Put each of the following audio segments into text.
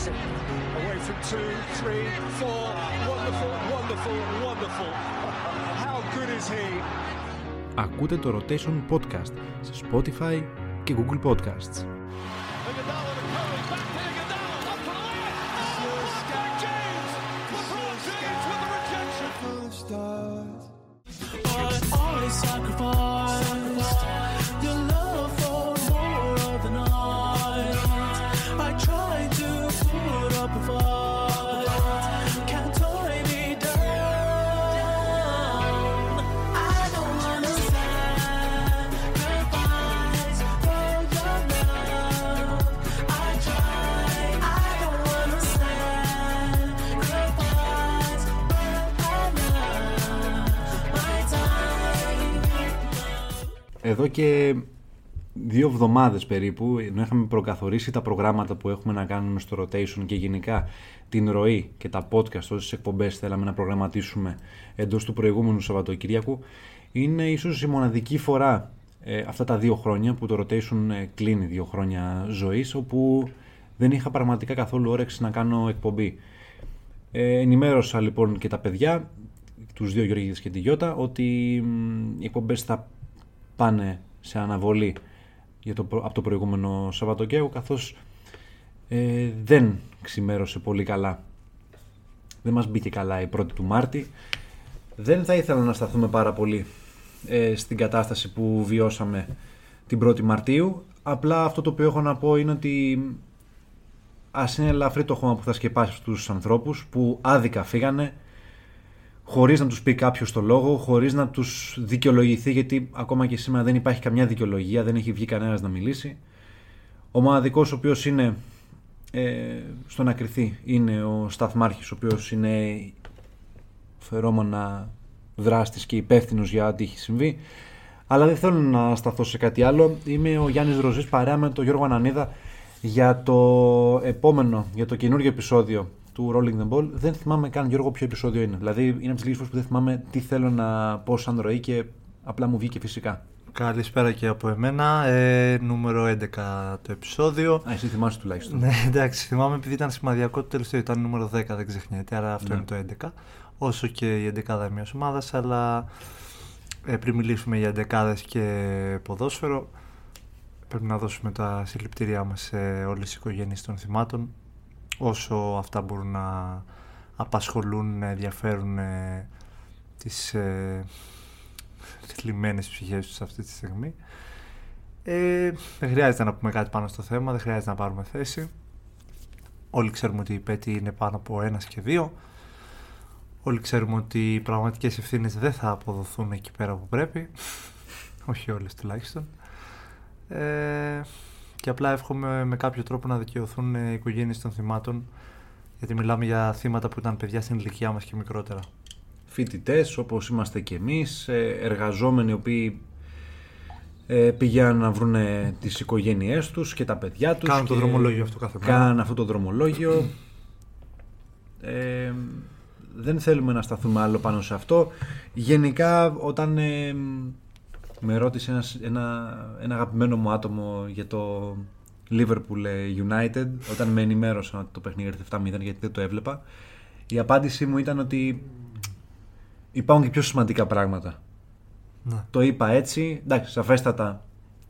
pressing. Away from two, three, four. Wonderful, wonderful, wonderful. How good is he? Ακούτε το Rotation Podcast σε Spotify και Google Podcasts. Εδώ και 2 εβδομάδες περίπου, ενώ είχαμε προκαθορίσει τα προγράμματα που έχουμε να κάνουμε στο Rotation και γενικά την ροή και τα podcast, όσες εκπομπές θέλαμε να προγραμματίσουμε εντός του προηγούμενου Σαββατοκύριακου, είναι ίσως η μοναδική φορά αυτά τα 2 χρόνια που το Rotation κλείνει 2 χρόνια ζωής, όπου δεν είχα πραγματικά καθόλου όρεξη να κάνω εκπομπή. Ενημέρωσα λοιπόν και τα παιδιά, τους 2 Γιώργιδες και τη Γιώτα, ότι οι εκπομπές θα πάνε σε αναβολή από το προηγούμενο Σαββατοκύριακο, καθώς δεν ξημέρωσε πολύ καλά. Δεν μας μπήκε καλά η 1η του Μάρτη. Δεν θα ήθελα να σταθούμε πάρα πολύ στην κατάσταση που βιώσαμε την 1η Μαρτίου. Απλά αυτό το οποίο έχω να πω είναι ότι ας είναι ελαφρύ το χώμα που θα σκεπάσει στους ανθρώπους που άδικα φύγανε, χωρίς να τους πει κάποιος το λόγο, χωρίς να τους δικαιολογηθεί, γιατί ακόμα και σήμερα δεν υπάρχει καμιά δικαιολογία, δεν έχει βγει κανένας να μιλήσει. Ο μοναδικός ο οποίος είναι στο να κριθεί είναι ο σταθμάρχης, ο οποίος είναι φερόμενα δράστης και υπεύθυνος για ό,τι έχει συμβεί. Αλλά δεν θέλω να σταθώ σε κάτι άλλο. Είμαι ο Γιάννης Ροζής παρέα με τον Γιώργο Ανανίδα για το επόμενο, για το καινούργιο επεισόδιο του Rolling the Ball. Δεν θυμάμαι καν, Γιώργο, ποιο επεισόδιο είναι. Δηλαδή, είναι από τις λίγες φορές που δεν θυμάμαι τι θέλω να πω σαν ροή και απλά μου βγήκε φυσικά. Καλησπέρα και από εμένα. Νούμερο 11 το επεισόδιο. Α, εσύ θυμάσαι τουλάχιστον. Ναι, εντάξει, θυμάμαι, επειδή ήταν σημαδιακό το τελευταίο. Ήταν νούμερο 10, δεν ξεχνιέται, άρα αυτό ναι. Είναι το 11. Όσο και η 11η μιας ομάδας, αλλά πριν μιλήσουμε για 11ες και ποδόσφαιρο, πρέπει να δώσουμε τα συλληπιτήριά μας σε όλες τις οικογένειες των θυμάτων. Όσο αυτά μπορούν να απασχολούν, να ενδιαφέρουν τις θλιμμένες ψυχές τους αυτή τη στιγμή. Δεν χρειάζεται να πούμε κάτι πάνω στο θέμα, δεν χρειάζεται να πάρουμε θέση. Όλοι ξέρουμε ότι οι πέτοι είναι πάνω από 1 και 2. Όλοι ξέρουμε ότι οι πραγματικές ευθύνες δεν θα αποδοθούν εκεί πέρα που πρέπει. Όχι όλες τουλάχιστον. Και απλά εύχομαι με κάποιο τρόπο να δικαιωθούν οι οικογένειες των θυμάτων, γιατί μιλάμε για θύματα που ήταν παιδιά στην ηλικιά μας και μικρότερα. Φοιτητές όπως είμαστε και εμείς, εργαζόμενοι οι οποίοι πήγαν να βρουν τις οικογένειές τους και τα παιδιά τους. Κάνουν το δρομολόγιο αυτό κάθε μέρα. Κάνουν αυτό το δρομολόγιο. Δεν θέλουμε να σταθούμε άλλο πάνω σε αυτό. Γενικά όταν... με ρώτησε ένα αγαπημένο μου άτομο για το Liverpool United, όταν με ενημέρωσαν ότι το παιχνίδι έρθε 7-0 γιατί δεν το έβλεπα, η απάντησή μου ήταν ότι υπάρχουν και πιο σημαντικά πράγματα. Ναι. Το είπα έτσι, εντάξει, σαφέστατα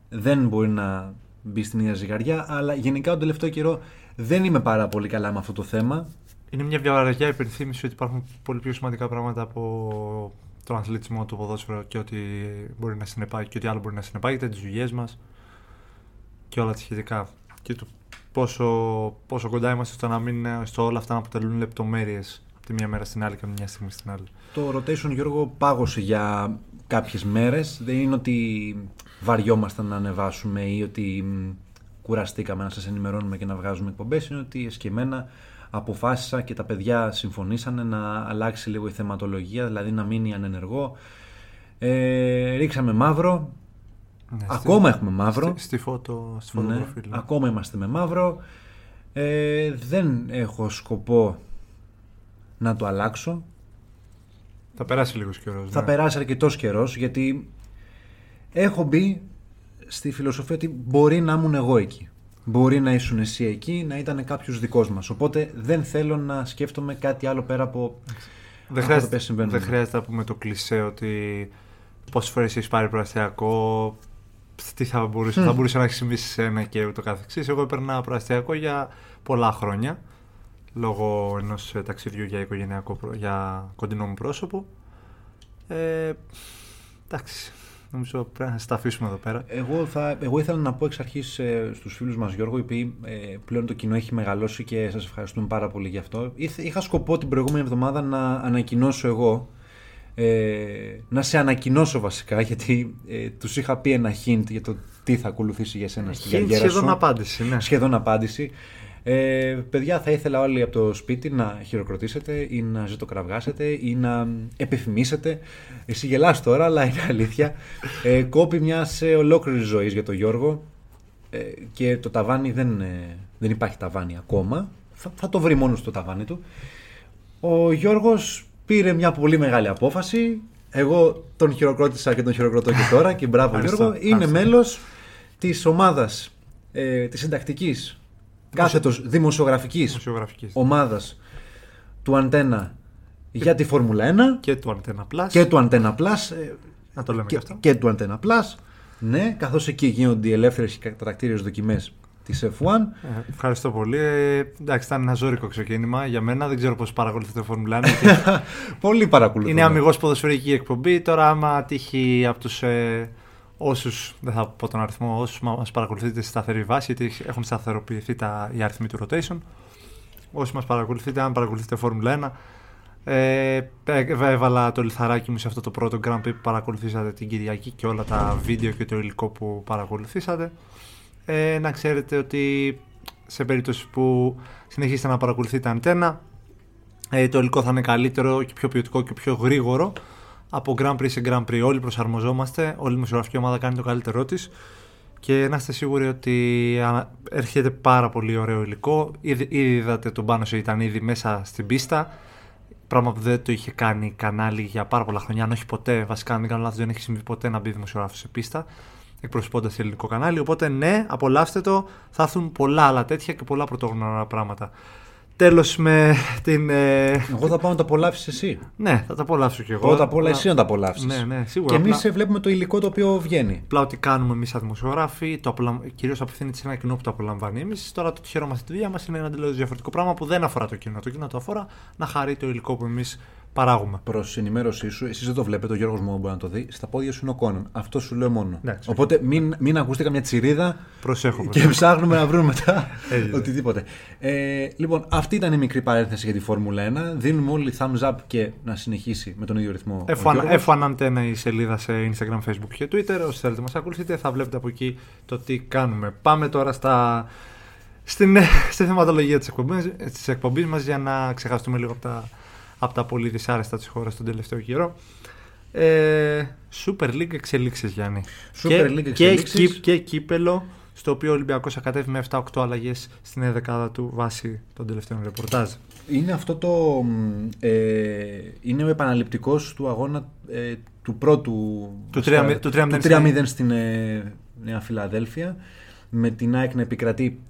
δεν μπορεί να μπει στην ίδια ζυγαριά, αλλά γενικά τον τελευταίο καιρό δεν είμαι πάρα πολύ καλά με αυτό το θέμα. Είναι μια βαριά υπενθύμηση ότι υπάρχουν πολύ πιο σημαντικά πράγματα από τον αθλητισμό, το ποδόσφαιρο και ό,τι μπορεί να συνεπάγει, και ό,τι άλλο μπορεί να συνεπάγεται, τις δουλειές μας και όλα τα σχετικά. Και το πόσο κοντά είμαστε στο να μην, στο όλα αυτά να αποτελούν λεπτομέρειες από τη μία μέρα στην άλλη και από μια στιγμή στην άλλη. Το Rotation, Γιώργο, πάγωσε για κάποιες μέρες. Δεν είναι ότι βαριόμασταν να ανεβάσουμε ή ότι κουραστήκαμε να σας ενημερώνουμε και να βγάζουμε εκπομπές. Είναι ότι εσκεμμένα αποφάσισα και τα παιδιά συμφωνήσανε να αλλάξει λίγο η θεματολογία, δηλαδή να μείνει ανενεργό. Ρίξαμε μαύρο. Ναι, ακόμα έχουμε μαύρο. Στη φωτογραφία. Ναι, ακόμα είμαστε με μαύρο. Δεν έχω σκοπό να το αλλάξω. Θα περάσει λίγος καιρός. Θα περάσει αρκετός καιρός, γιατί έχω μπει στη φιλοσοφία ότι μπορεί να ήμουν εγώ εκεί. μπορεί να ήσουν εσύ εκεί, να ήταν κάποιος δικός μας. Οπότε δεν θέλω να σκέφτομαι κάτι άλλο πέρα από αυτά που συμβαίνουν. Δεν χρειάζεται να πούμε το κλισέ ότι πόσες φορές έχεις πάρει προαστιακό, τι θα μπορούσε, θα μπορούσε να έχει συμβεί σε ένα και ούτω καθεξής. Εγώ περνάω προαστιακό για πολλά χρόνια, λόγω ενός ταξιδιού για οικογενειακό, για κοντινό μου πρόσωπο. Εντάξει, νομίζω πρέπει να σας τα αφήσουμε εδώ πέρα. Εγώ ήθελα να πω εξ αρχής στους φίλους μας, Γιώργο, οι οποίοι πλέον το κοινό έχει μεγαλώσει και σας ευχαριστούμε πάρα πολύ γι' αυτό. Είχα σκοπό την προηγούμενη εβδομάδα να ανακοινώσω εγώ, να σε ανακοινώσω βασικά, γιατί τους είχα πει ένα hint για το τι θα ακολουθήσει για σένα στην καριέρα σου. Σχεδόν απάντηση, ναι. Σχεδόν απάντηση. Παιδιά, θα ήθελα όλοι από το σπίτι να χειροκροτήσετε ή να ζητοκραυγάσετε ή να επιθυμήσετε. Εσύ γελάς τώρα, αλλά είναι αλήθεια. Κόπη μιας ολόκληρης ζωής για τον Γιώργο, και το ταβάνι δεν υπάρχει ταβάνι ακόμα. Θα το βρει μόνο στο ταβάνι του. Ο Γιώργος πήρε μια πολύ μεγάλη απόφαση. Εγώ τον χειροκρότησα και τον χειροκροτώ και τώρα, και μπράβο Γιώργο. Είναι μέλος της ομάδας, της συντακτικής κάθετος δημοσιογραφικής ομάδας του Αντένα για τη Φόρμουλα 1 και του Αντένα Plus. Να το λέμε και αυτό. Και του Αντένα Plus. Ναι, καθώς εκεί γίνονται οι ελεύθερες και κατατακτήριες δοκιμές της F1. Ευχαριστώ πολύ. Εντάξει, ήταν ένα ζώρικο ξεκίνημα για μένα. Δεν ξέρω πώς παρακολουθείτε Φόρμουλα 1. Πολύ παρακολουθούν. Είναι αμιγώς ποδοσφαιρική εκπομπή. Τώρα, άμα τύχει από τους. Όσους, δεν θα πω τον αριθμό, όσους μας παρακολουθείτε στη σταθερή βάση, γιατί έχουν σταθεροποιηθεί οι αριθμοί του rotation. Όσοι μας παρακολουθείτε, αν παρακολουθείτε Formula 1, έβαλα το λιθαράκι μου σε αυτό το πρώτο Grand Prix που παρακολουθήσατε την Κυριακή και όλα τα βίντεο και το υλικό που παρακολουθήσατε. Να ξέρετε ότι σε περίπτωση που συνεχίσετε να παρακολουθείτε Αντένα, το υλικό θα είναι καλύτερο και πιο ποιοτικό και πιο γρήγορο. Από Grand Prix σε Grand Prix όλοι προσαρμοζόμαστε, όλη η δημοσιογραφική ομάδα κάνει το καλύτερό της και να είστε σίγουροι ότι έρχεται πάρα πολύ ωραίο υλικό. Ήδη είδατε τον Πάνο, ήταν ήδη μέσα στην πίστα, πράγμα που δεν το είχε κάνει κανάλι για πάρα πολλά χρόνια, αν όχι ποτέ, βασικά αν δεν κάνω λάθος δεν έχει συμβεί ποτέ να μπει δημοσιογράφος σε πίστα εκπροσωπώντας ελληνικό κανάλι, οπότε ναι, απολαύστε το, θα έρθουν πολλά άλλα τέτοια και πολλά πρωτόγνωρα πράγματα. Τέλος με την. Εγώ θα πάω να τα απολαύσεις εσύ. Ναι, θα τα απολαύσω κι εγώ. Πρώτα απ' όλα εσύ να τα απολαύσεις. Ναι, σίγουρα. Και εμείς βλέπουμε το υλικό το οποίο βγαίνει. Απλά ότι κάνουμε εμείς σαν δημοσιογράφοι, κυρίως απευθύνεται σε ένα κοινό που το απολαμβάνει. Εμείς τώρα το χαιρόμαστε τη δουλειά μας, είναι ένα τελείως διαφορετικό πράγμα που δεν αφορά το κοινό. Το κοινό το αφορά να χαρεί το υλικό που εμείς παράγουμε. Προς ενημέρωσή σου, εσείς δεν το βλέπετε, ο Γιώργος μόνο μπορεί να το δει. Στα πόδια σου είναι ο Κόνον. Αυτό σου λέω μόνο. Ναι, οπότε μην ακούσετε καμιά τσιρίδα. Προσέχω. Και ψάχνουμε να βρούμε μετά οτιδήποτε. Λοιπόν, αυτή ήταν η μικρή παρένθεση για τη Φόρμουλα 1. Δίνουμε όλοι thumbs up και να συνεχίσει με τον ίδιο ρυθμό. F1 Αντένα η σελίδα σε Instagram, Facebook και Twitter. Όσοι θέλετε μας ακολουθείτε, θα βλέπετε από εκεί το τι κάνουμε. Πάμε τώρα στη θεματολογία της εκπομπής μας για να ξεχαστούμε λίγο από τα πολύ δυσάρεστα της χώρας τον τελευταίο καιρό. Super League εξελίξεις, Γιάννη. Και κύπελο, στο οποίο ο Ολυμπιακός ακατεύει με 7-8 αλλαγές στην 11η του βάση των τελευταίων ρεπορτάζ. Είναι αυτό το... είναι ο επαναληπτικός του αγώνα του πρώτου... του 3-0 στην Νέα Φιλαδέλφεια, με την ΑΕΚ να επικρατεί.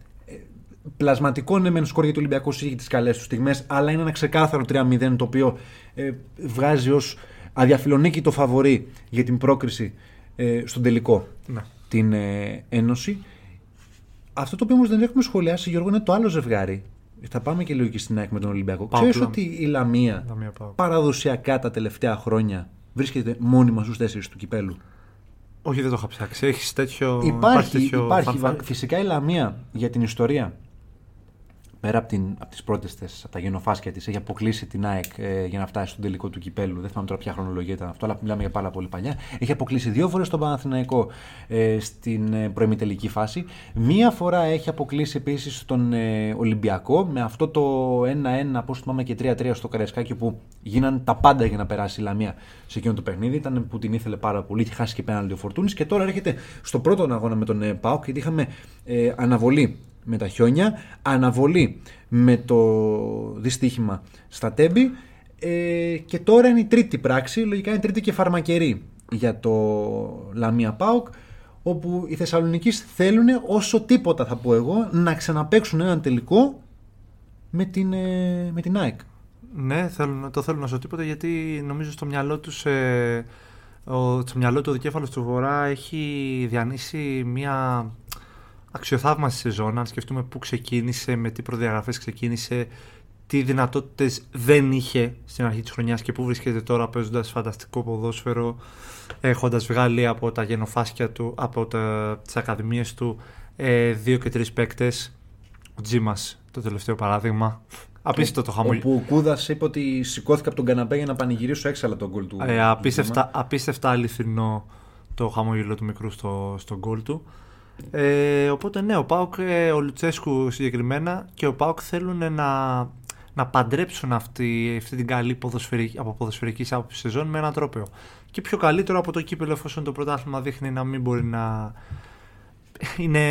Πλασματικό ναι μεν σκορ για το Ολυμπιακό, είχε τις καλές του στιγμές, αλλά είναι ένα ξεκάθαρο 3-0 το οποίο βγάζει ως αδιαφιλονίκητο φαβορί για την πρόκριση στον τελικό την Ένωση. Αυτό το οποίο όμως δεν έχουμε σχολιάσει, Γιώργο, είναι το άλλο ζευγάρι. Θα πάμε και λίγο και στην ΑΕΚ με τον Ολυμπιακό. Ξέρεις ότι η Λαμία παραδοσιακά τα τελευταία χρόνια βρίσκεται μόνιμα στους 4 του κυπέλου. Όχι, δεν το είχα ψάξει. Έχεις τέτοιο. Υπάρχει φυσικά η Λαμία για την ιστορία. Πέρα από τις πρώτες θέσεις, από τα γενοφάσκια της, έχει αποκλείσει την ΑΕΚ για να φτάσει στον τελικό του κυπέλου. Δεν θυμάμαι τώρα ποια χρονολογία ήταν αυτό, αλλά μιλάμε για πάρα πολύ παλιά. Έχει αποκλείσει 2 φορές τον Παναθηναϊκό στην προημιτελική φάση. 1 φορά έχει αποκλείσει επίσης τον Ολυμπιακό με αυτό το 1-1, πώς θυμάμαι, και 3-3 στο Καραϊσκάκι, που γίνανε τα πάντα για να περάσει η Λαμία σε εκείνο το παιχνίδι. Ήταν που την ήθελε πάρα πολύ και χάσει και πέναλτι ο Φορτούνης. Και τώρα έρχεται στο πρώτο αγώνα με τον ΠΑΟΚ, γιατί είχαμε αναβολή με τα χιόνια, αναβολή με το δυστύχημα στα Τέμπη, και τώρα είναι η τρίτη πράξη, λογικά είναι τρίτη και φαρμακερή για το Λαμία ΠΑΟΚ. όπου οι Θεσσαλονικείς θέλουν όσο τίποτα, θα πω εγώ, να ξαναπαίξουν έναν τελικό με την ΑΕΚ. Ναι, το θέλουν όσο τίποτα, γιατί νομίζω στο μυαλό τους, στο μυαλό του ο δικέφαλος του Βορρά έχει διανύσει μια αξιοθαύμαστη σεζόν. Αν σκεφτούμε πού ξεκίνησε, με τι προδιαγραφές ξεκίνησε, τι δυνατότητες δεν είχε στην αρχή της χρονιάς και πού βρίσκεται τώρα παίζοντας φανταστικό ποδόσφαιρο, έχοντας βγάλει από τα γενοφάσκια του, από τις ακαδημίες του, 2 και 3 παίκτες. Ο Τζίμας, το τελευταίο παράδειγμα. Απίστευτο το χαμόγελο. Όπου ο Κούδας είπε ότι σηκώθηκε από τον καναπέ για να πανηγυρίσω έξαλλα τον γκολ του. Απίστευτα αληθινό το χαμόγελο του μικρού στον γκολ του. Οπότε ναι, ο ΠΑΟΚ, ο Λουτσέσκου συγκεκριμένα και ο ΠΑΟΚ θέλουν να παντρέψουν αυτή την καλή από ποδοσφαιρικής άποψης σεζόν με έναν τρόπαιο. Και πιο καλύτερο από το κύπελλο, εφόσον το πρωτάθλημα δείχνει να μην μπορεί να είναι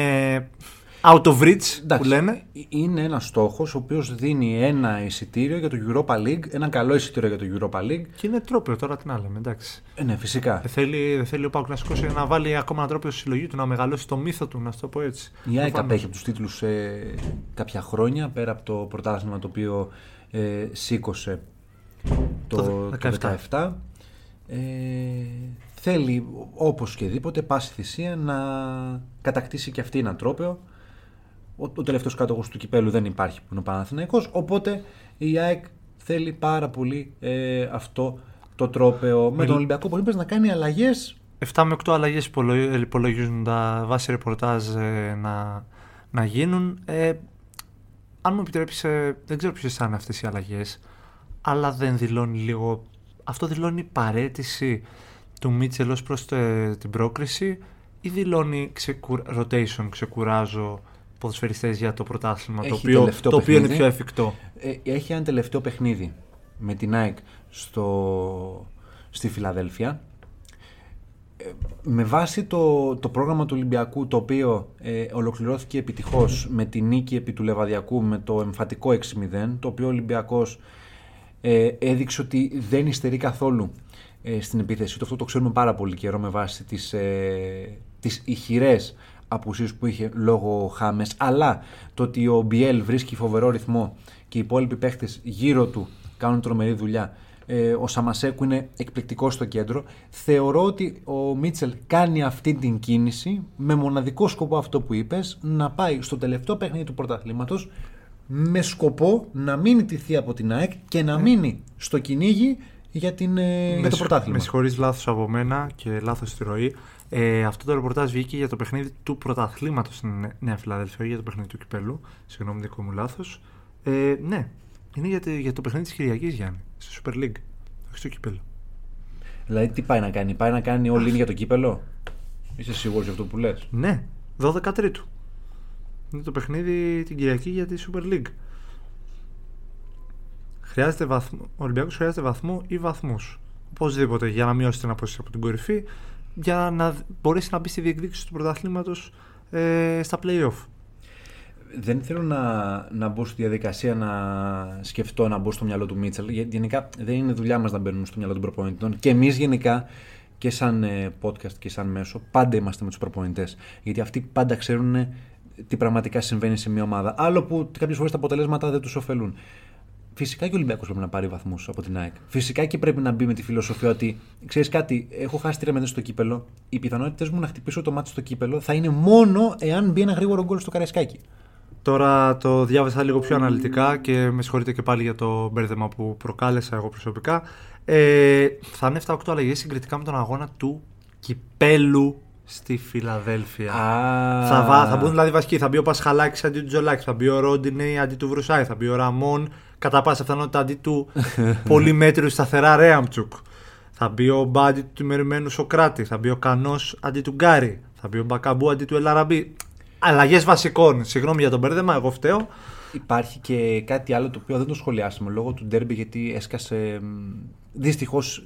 out of reach, εντάξει, που λένε. Είναι ένας στόχος ο οποίος δίνει ένα εισιτήριο για το Europa League, ένα καλό εισιτήριο για το Europa League. Και είναι τρόπαιο, τώρα τι να λέμε, εντάξει. Ναι, φυσικά. Θέλει ο ΠΑΟΚ να σηκώσει, να βάλει ακόμα ένα τρόπαιο στη συλλογή του, να μεγαλώσει το μύθο του, να το πω έτσι. Η ΑΕΚ απέχει από τους τίτλους κάποια χρόνια, πέρα από το πρωτάθλημα το οποίο σήκωσε το 2017. Θέλει όπως και δίποτε, πάση θυσία, να κατακτήσει και αυτή ένα τρόπαιο. Ο τελευταίος κάτοχος του κυπέλου δεν υπάρχει, που είναι ο Παναθηναϊκός, οπότε η ΑΕΚ θέλει πάρα πολύ αυτό το τρόπαιο. Με τον Ολυμπιακό Πολύπες να κάνει αλλαγές. 7 με 8 αλλαγές υπολογίζουν τα βάση ρεπορτάζ να γίνουν. Αν μου επιτρέψεις, δεν ξέρω ποιες θα είναι αυτές οι αλλαγές, αλλά δεν δηλώνει λίγο... Αυτό δηλώνει παραίτηση του Μίτσελ ως προς την πρόκριση ή δηλώνει rotation, ξεκουράζω ποδοσφαιριστές για το πρωτάθλημα, το οποίο είναι πιο εφικτό. Έχει ένα τελευταίο παιχνίδι με την ΑΕΚ στη Φιλαδέλφια. Με βάση το πρόγραμμα του Ολυμπιακού, το οποίο ολοκληρώθηκε επιτυχώς με τη νίκη επί του Λεβαδιακού με το εμφατικό 6-0, το οποίο ο Ολυμπιακός έδειξε ότι δεν υστερεί καθόλου στην επίθεση. Αυτό το ξέρουμε πάρα πολύ καιρό με βάση τις ηχηρές απουσίες που είχε λόγω Χάμες, αλλά το ότι ο Μπιέλ βρίσκει φοβερό ρυθμό και οι υπόλοιποι παίχτες γύρω του κάνουν τρομερή δουλειά, ο Σαμασέκου είναι εκπληκτικός στο κέντρο. Θεωρώ ότι ο Μίτσελ κάνει αυτή την κίνηση με μοναδικό σκοπό, αυτό που είπες, να πάει στο τελευταίο παιχνίδι του πρωταθλήματος με σκοπό να μην τηθεί από την ΑΕΚ και να μείνει στο κυνήγι για το πρωτάθλημα. Με συγχωρείς, λάθος από μένα και λάθος στη ροή. Αυτό το ρεπορτάζ βγήκε για το παιχνίδι του πρωταθλήματος στην Νέα Φιλαδέλφεια, για το παιχνίδι του κυπέλου. Συγγνώμη, δικό μου λάθος. Ναι, είναι για το παιχνίδι της Κυριακής, Γιάννη, στη Super League, όχι στο κύπελλο. Δηλαδή, τι πάει να κάνει, all-in για το κύπελλο. Είσαι σίγουρος για αυτό που λες? Ναι, 12 Τρίτου. Είναι το παιχνίδι την Κυριακή για τη Super League. Ο Ολυμπιακός χρειάζεται βαθμό ή βαθμούς. Οπωσδήποτε, για να μειώσει την απόσταση από την κορυφή, για να μπορέσει να μπει στη διεκδίκηση του πρωταθλήματος στα play-off. Δεν θέλω να μπω στη διαδικασία να σκεφτώ να μπω στο μυαλό του Μίτσελ. Γενικά δεν είναι δουλειά μας να μπαίνουμε στο μυαλό των προπονητών. Και εμείς γενικά, και σαν podcast και σαν μέσο, πάντα είμαστε με τους προπονητές. Γιατί αυτοί πάντα ξέρουν τι πραγματικά συμβαίνει σε μια ομάδα. Άλλο που κάποιες φορές τα αποτελέσματα δεν τους ωφελούν. Φυσικά και ο Ολυμπιακός πρέπει να πάρει βαθμούς από την ΑΕΚ. Φυσικά και πρέπει να μπει με τη φιλοσοφία ότι, ξέρεις κάτι, έχω χάσει 3-0 στο κύπελλο. Οι πιθανότητες μου να χτυπήσω το μάτι στο κύπελλο θα είναι μόνο εάν μπει ένα γρήγορο γκολ στο Καραϊσκάκη. Τώρα το διάβασα λίγο πιο αναλυτικά και με συγχωρείτε και πάλι για το μπέρδεμα που προκάλεσα εγώ προσωπικά. Θα είναι 7-8 αλλαγές συγκριτικά με τον αγώνα του κυπέλλου στη Φιλαδέλφια. Θα μπουν δηλαδή βασικοί. Θα μπει ο Πασχαλάκης αντί του Τζολάκη, θα μπει ο Ρόντινεϊ αντί του Βρουσάη, θα μπει ο Ραμόν κατά πάσα πιθανότητα αντί του πολυμέτριου σταθερά Ρέαμτσουκ, θα μπει ο Μπα αντί του τιμερημένου Σοκράτη, θα μπει ο Κανός αντί του Γκάρι, θα μπει ο Μπακαμπού αντί του El Arabi. Αλλαγές βασικών. Συγγνώμη για τον μπέρδεμα, εγώ φταίω. Υπάρχει και κάτι άλλο το οποίο δεν το σχολιάσαμε λόγω του ντέρμπι, γιατί έσκασε. Δυστυχώς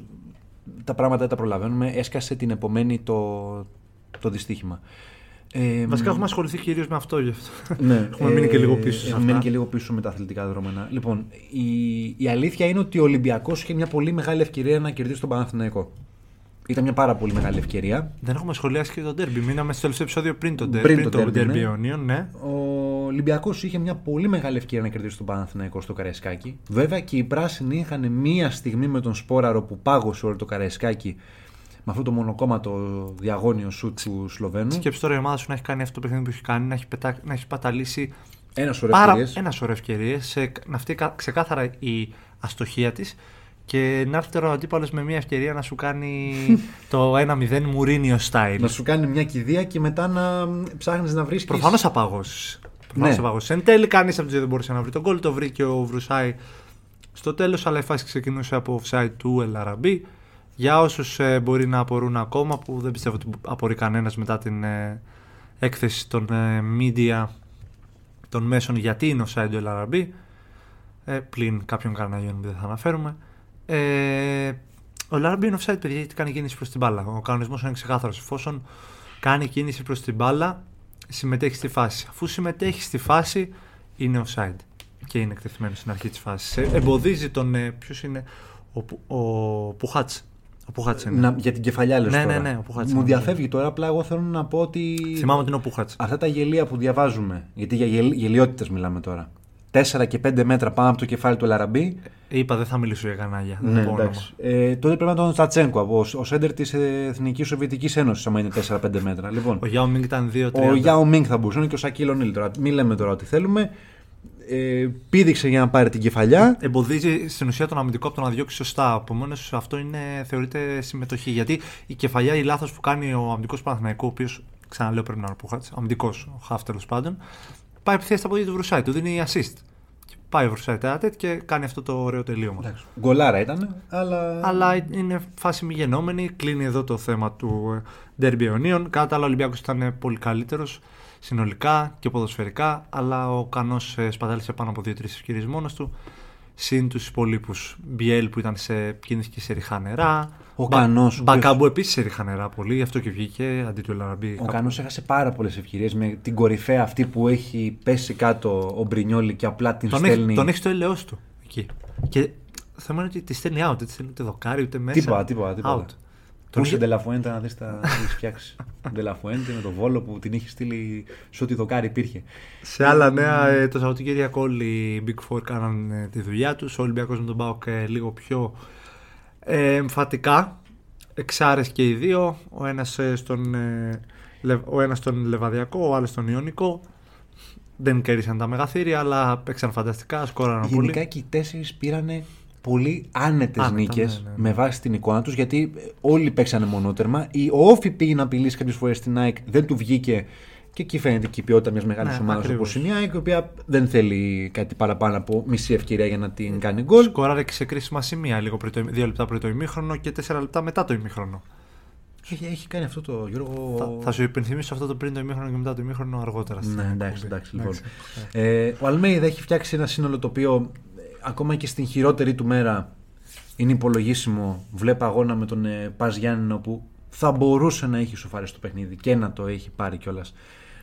τα πράγματα δεν τα προλαβαίνουμε. Έσκασε την επομένη το δυστύχημα. Βασικά έχουμε ασχοληθεί κυρίως με αυτό γι' αυτό. Ναι, έχουμε μείνει και λίγο πίσω. Έχουμε μείνει και λίγο πίσω με τα αθλητικά δρόμενα. Λοιπόν, η αλήθεια είναι ότι ο Ολυμπιακός είχε μια πολύ μεγάλη ευκαιρία να κερδίσει τον Παναθηναϊκό. Ήταν μια πάρα πολύ μεγάλη ευκαιρία. Δεν έχουμε σχολιάσει και το ντέρμπι. Μείναμε στο τελευταίο επεισόδιο πριν το ντέρμπι. Πριν το ντέρμπι. Ο Ολυμπιακός είχε μια πολύ μεγάλη ευκαιρία να κερδίσει τον Παναθηναϊκό στο Καραϊσκάκι. Βέβαια και οι πράσινοι είχαν μια στιγμή με τον Σπόραρο που πάγωσε όλο το Καραϊσκάκι με αυτό το μονοκόμματο διαγώνιο σουτ του Σλοβαίνου. Σκέψου τώρα η ομάδα σου να έχει κάνει αυτό το παιχνίδι που έχει κάνει, να έχει παταλήσει ένα σωρό ευκαιρίες. Να αυτή ξεκάθαρα η αστοχία της. Και να έρθει τώρα ο αντίπαλος με μια ευκαιρία να σου κάνει το 1-0 Μουρίνιο style. Να σου κάνει μια κηδεία και μετά να ψάχνεις να βρεις. Προφανώς απαγώσεις. Εν τέλει, κανείς από τους δύο δεν μπορούσε να βρει τον γκολ. Το βρήκε ο Vrousai στο τέλος, αλλά η φάση ξεκινούσε από offside του El Arabi. Για όσους μπορεί να απορούν ακόμα, που δεν πιστεύω ότι απορεί κανένας μετά την έκθεση των media των μέσων γιατί είναι offside του El Arabi, πλην κάποιων καναγιών που δεν θα αναφέρουμε. Ο Λάραμπι είναι offside, παιδιά, γιατί κάνει κίνηση προς την μπάλα. Ο κανονισμός είναι ξεκάθαρος. Εφόσον κάνει κίνηση προς την μπάλα, συμμετέχει στη φάση. Αφού συμμετέχει στη φάση, είναι offside. Και είναι εκτεθειμένο στην αρχή της φάσης. Εμποδίζει τον. Ποιος είναι, ο Πουχάτς. Για την κεφαλιά, λες τώρα. Ναι, ο Πουχάτς. Μου διαφεύγει τώρα, απλά εγώ θέλω να πω ότι. Θυμάμαι ότι είναι ο Πουχάτς. Αυτά τα γελία που διαβάζουμε. Γιατί για γελιότητες μιλάμε τώρα. 4 και 5 μέτρα πάνω από το κεφάλι του El Arabi. Είπα, δεν θα μιλήσω για κανάλια. Ναι, τότε πρέπει να τον Τσατσένκο, ο σέντερ της Εθνικής Σοβιετικής Ένωσης, άμα είναι 4-5 μέτρα. Λοιπόν, ο Γιάο Μίνγκ ήταν 2-3. Ο Γιάο Μίνγκ θα μπορούσε, είναι και ο Σακίλ Ονίλ. Μην λέμε τώρα ό,τι θέλουμε. Πήδηξε για να πάρει την κεφαλιά. Εμποδίζει στην ουσία τον αμυντικό από το να διώξει σωστά. Επομένως, αυτό θεωρείται συμμετοχή. Γιατί η κεφαλιά, η λάθος που κάνει ο αμυντικός Παναθηναϊκού, ο οποίος ξαναλέω πρέπει να είναι ο Πουχάτς, αμυντικός, ο χαφ τέλος πάντων. Πάει επιθέσει στα πόδια του Vrousai, του δίνει assist. Πάει ο Vrousai τέτοιο και κάνει αυτό το ωραίο τελείωμα. Γκολάρα ήταν, αλλά είναι φάση μη γενόμενη. Κλείνει εδώ το θέμα του ντέρμπι αιωνίων. Κατά τα άλλα, ο Ολυμπιακός ήταν πολύ καλύτερος συνολικά και ποδοσφαιρικά, αλλά ο Κανός σπατάλησε πάνω από 2-3 ευκαιρίες μόνος του. Συν τους υπολείπους. Μπιέλ που ήταν σε κίνηση και σε ριχά νερά. Ο Κανός. Μπακάμπου επίσης σε ριχά νερά πολύ, γι' αυτό και βγήκε αντί του El Arabi. Ο Κανός έχασε πάρα πολλές ευκαιρίες με την κορυφαία αυτή που έχει πέσει κάτω ο Μπρινιόλι και απλά την στέλνει. Τον έχει στο έλεος του εκεί. Και θέμα είναι ότι τη στέλνει out, τη στέλνει ούτε δοκάρι ούτε μέσα. Τίποτα. Πούσε την Τελαφουέντε να δεις τα έχεις φτιάξει. Την Τελαφουέντε με το Βόλο που την είχε στείλει σε ό,τι δοκάρι υπήρχε. Σε άλλα νέα, το Σαββατοκύριακο όλοι οι Big Four κάναν τη δουλειά τους. Ο Ολυμπιακός με τον ΠΑΟΚ λίγο πιο εμφατικά. Εξάρες και οι δύο. Ο ένας στον Λεβαδιακό, ο άλλος στον Ιωνικό. Δεν κέρδισαν τα μεγαθύρια, αλλά παίξαν φανταστικά, σκόραναν πολύ. Γενικά και οι τέσσερις πήρανε πολύ άνετες νίκες με βάση την εικόνα τους, γιατί όλοι παίξανε μονότερμα. Ο Όφη πήγε να απειλήσει κάποιες φορές στην ΑΕΚ, δεν του βγήκε και εκεί φαίνεται και η ποιότητα μιας μεγάλης ομάδας όπως είναι η ΑΕΚ, η οποία δεν θέλει κάτι παραπάνω από μισή ευκαιρία για να την κάνει γκολ. Σκοράρε και σε κρίσιμα σημεία, 2 λεπτά πριν το ημίχρονο και 4 λεπτά μετά το ημίχρονο. Έχει κάνει αυτό το Γιώργο. Θα σου υπενθυμίσω αυτό το πριν το ημίχρονο και μετά το ημίχρονο αργότερα. Ναι, εντάξει, λοιπόν. Ο Αλμέιδα έχει φτιάξει ένα σύνολο το οποίο, ακόμα και στην χειρότερη του μέρα, είναι υπολογίσιμο. Βλέπα αγώνα με τον Πας Γιάννηνο που θα μπορούσε να έχει σοφάρει το παιχνίδι και να το έχει πάρει κιόλας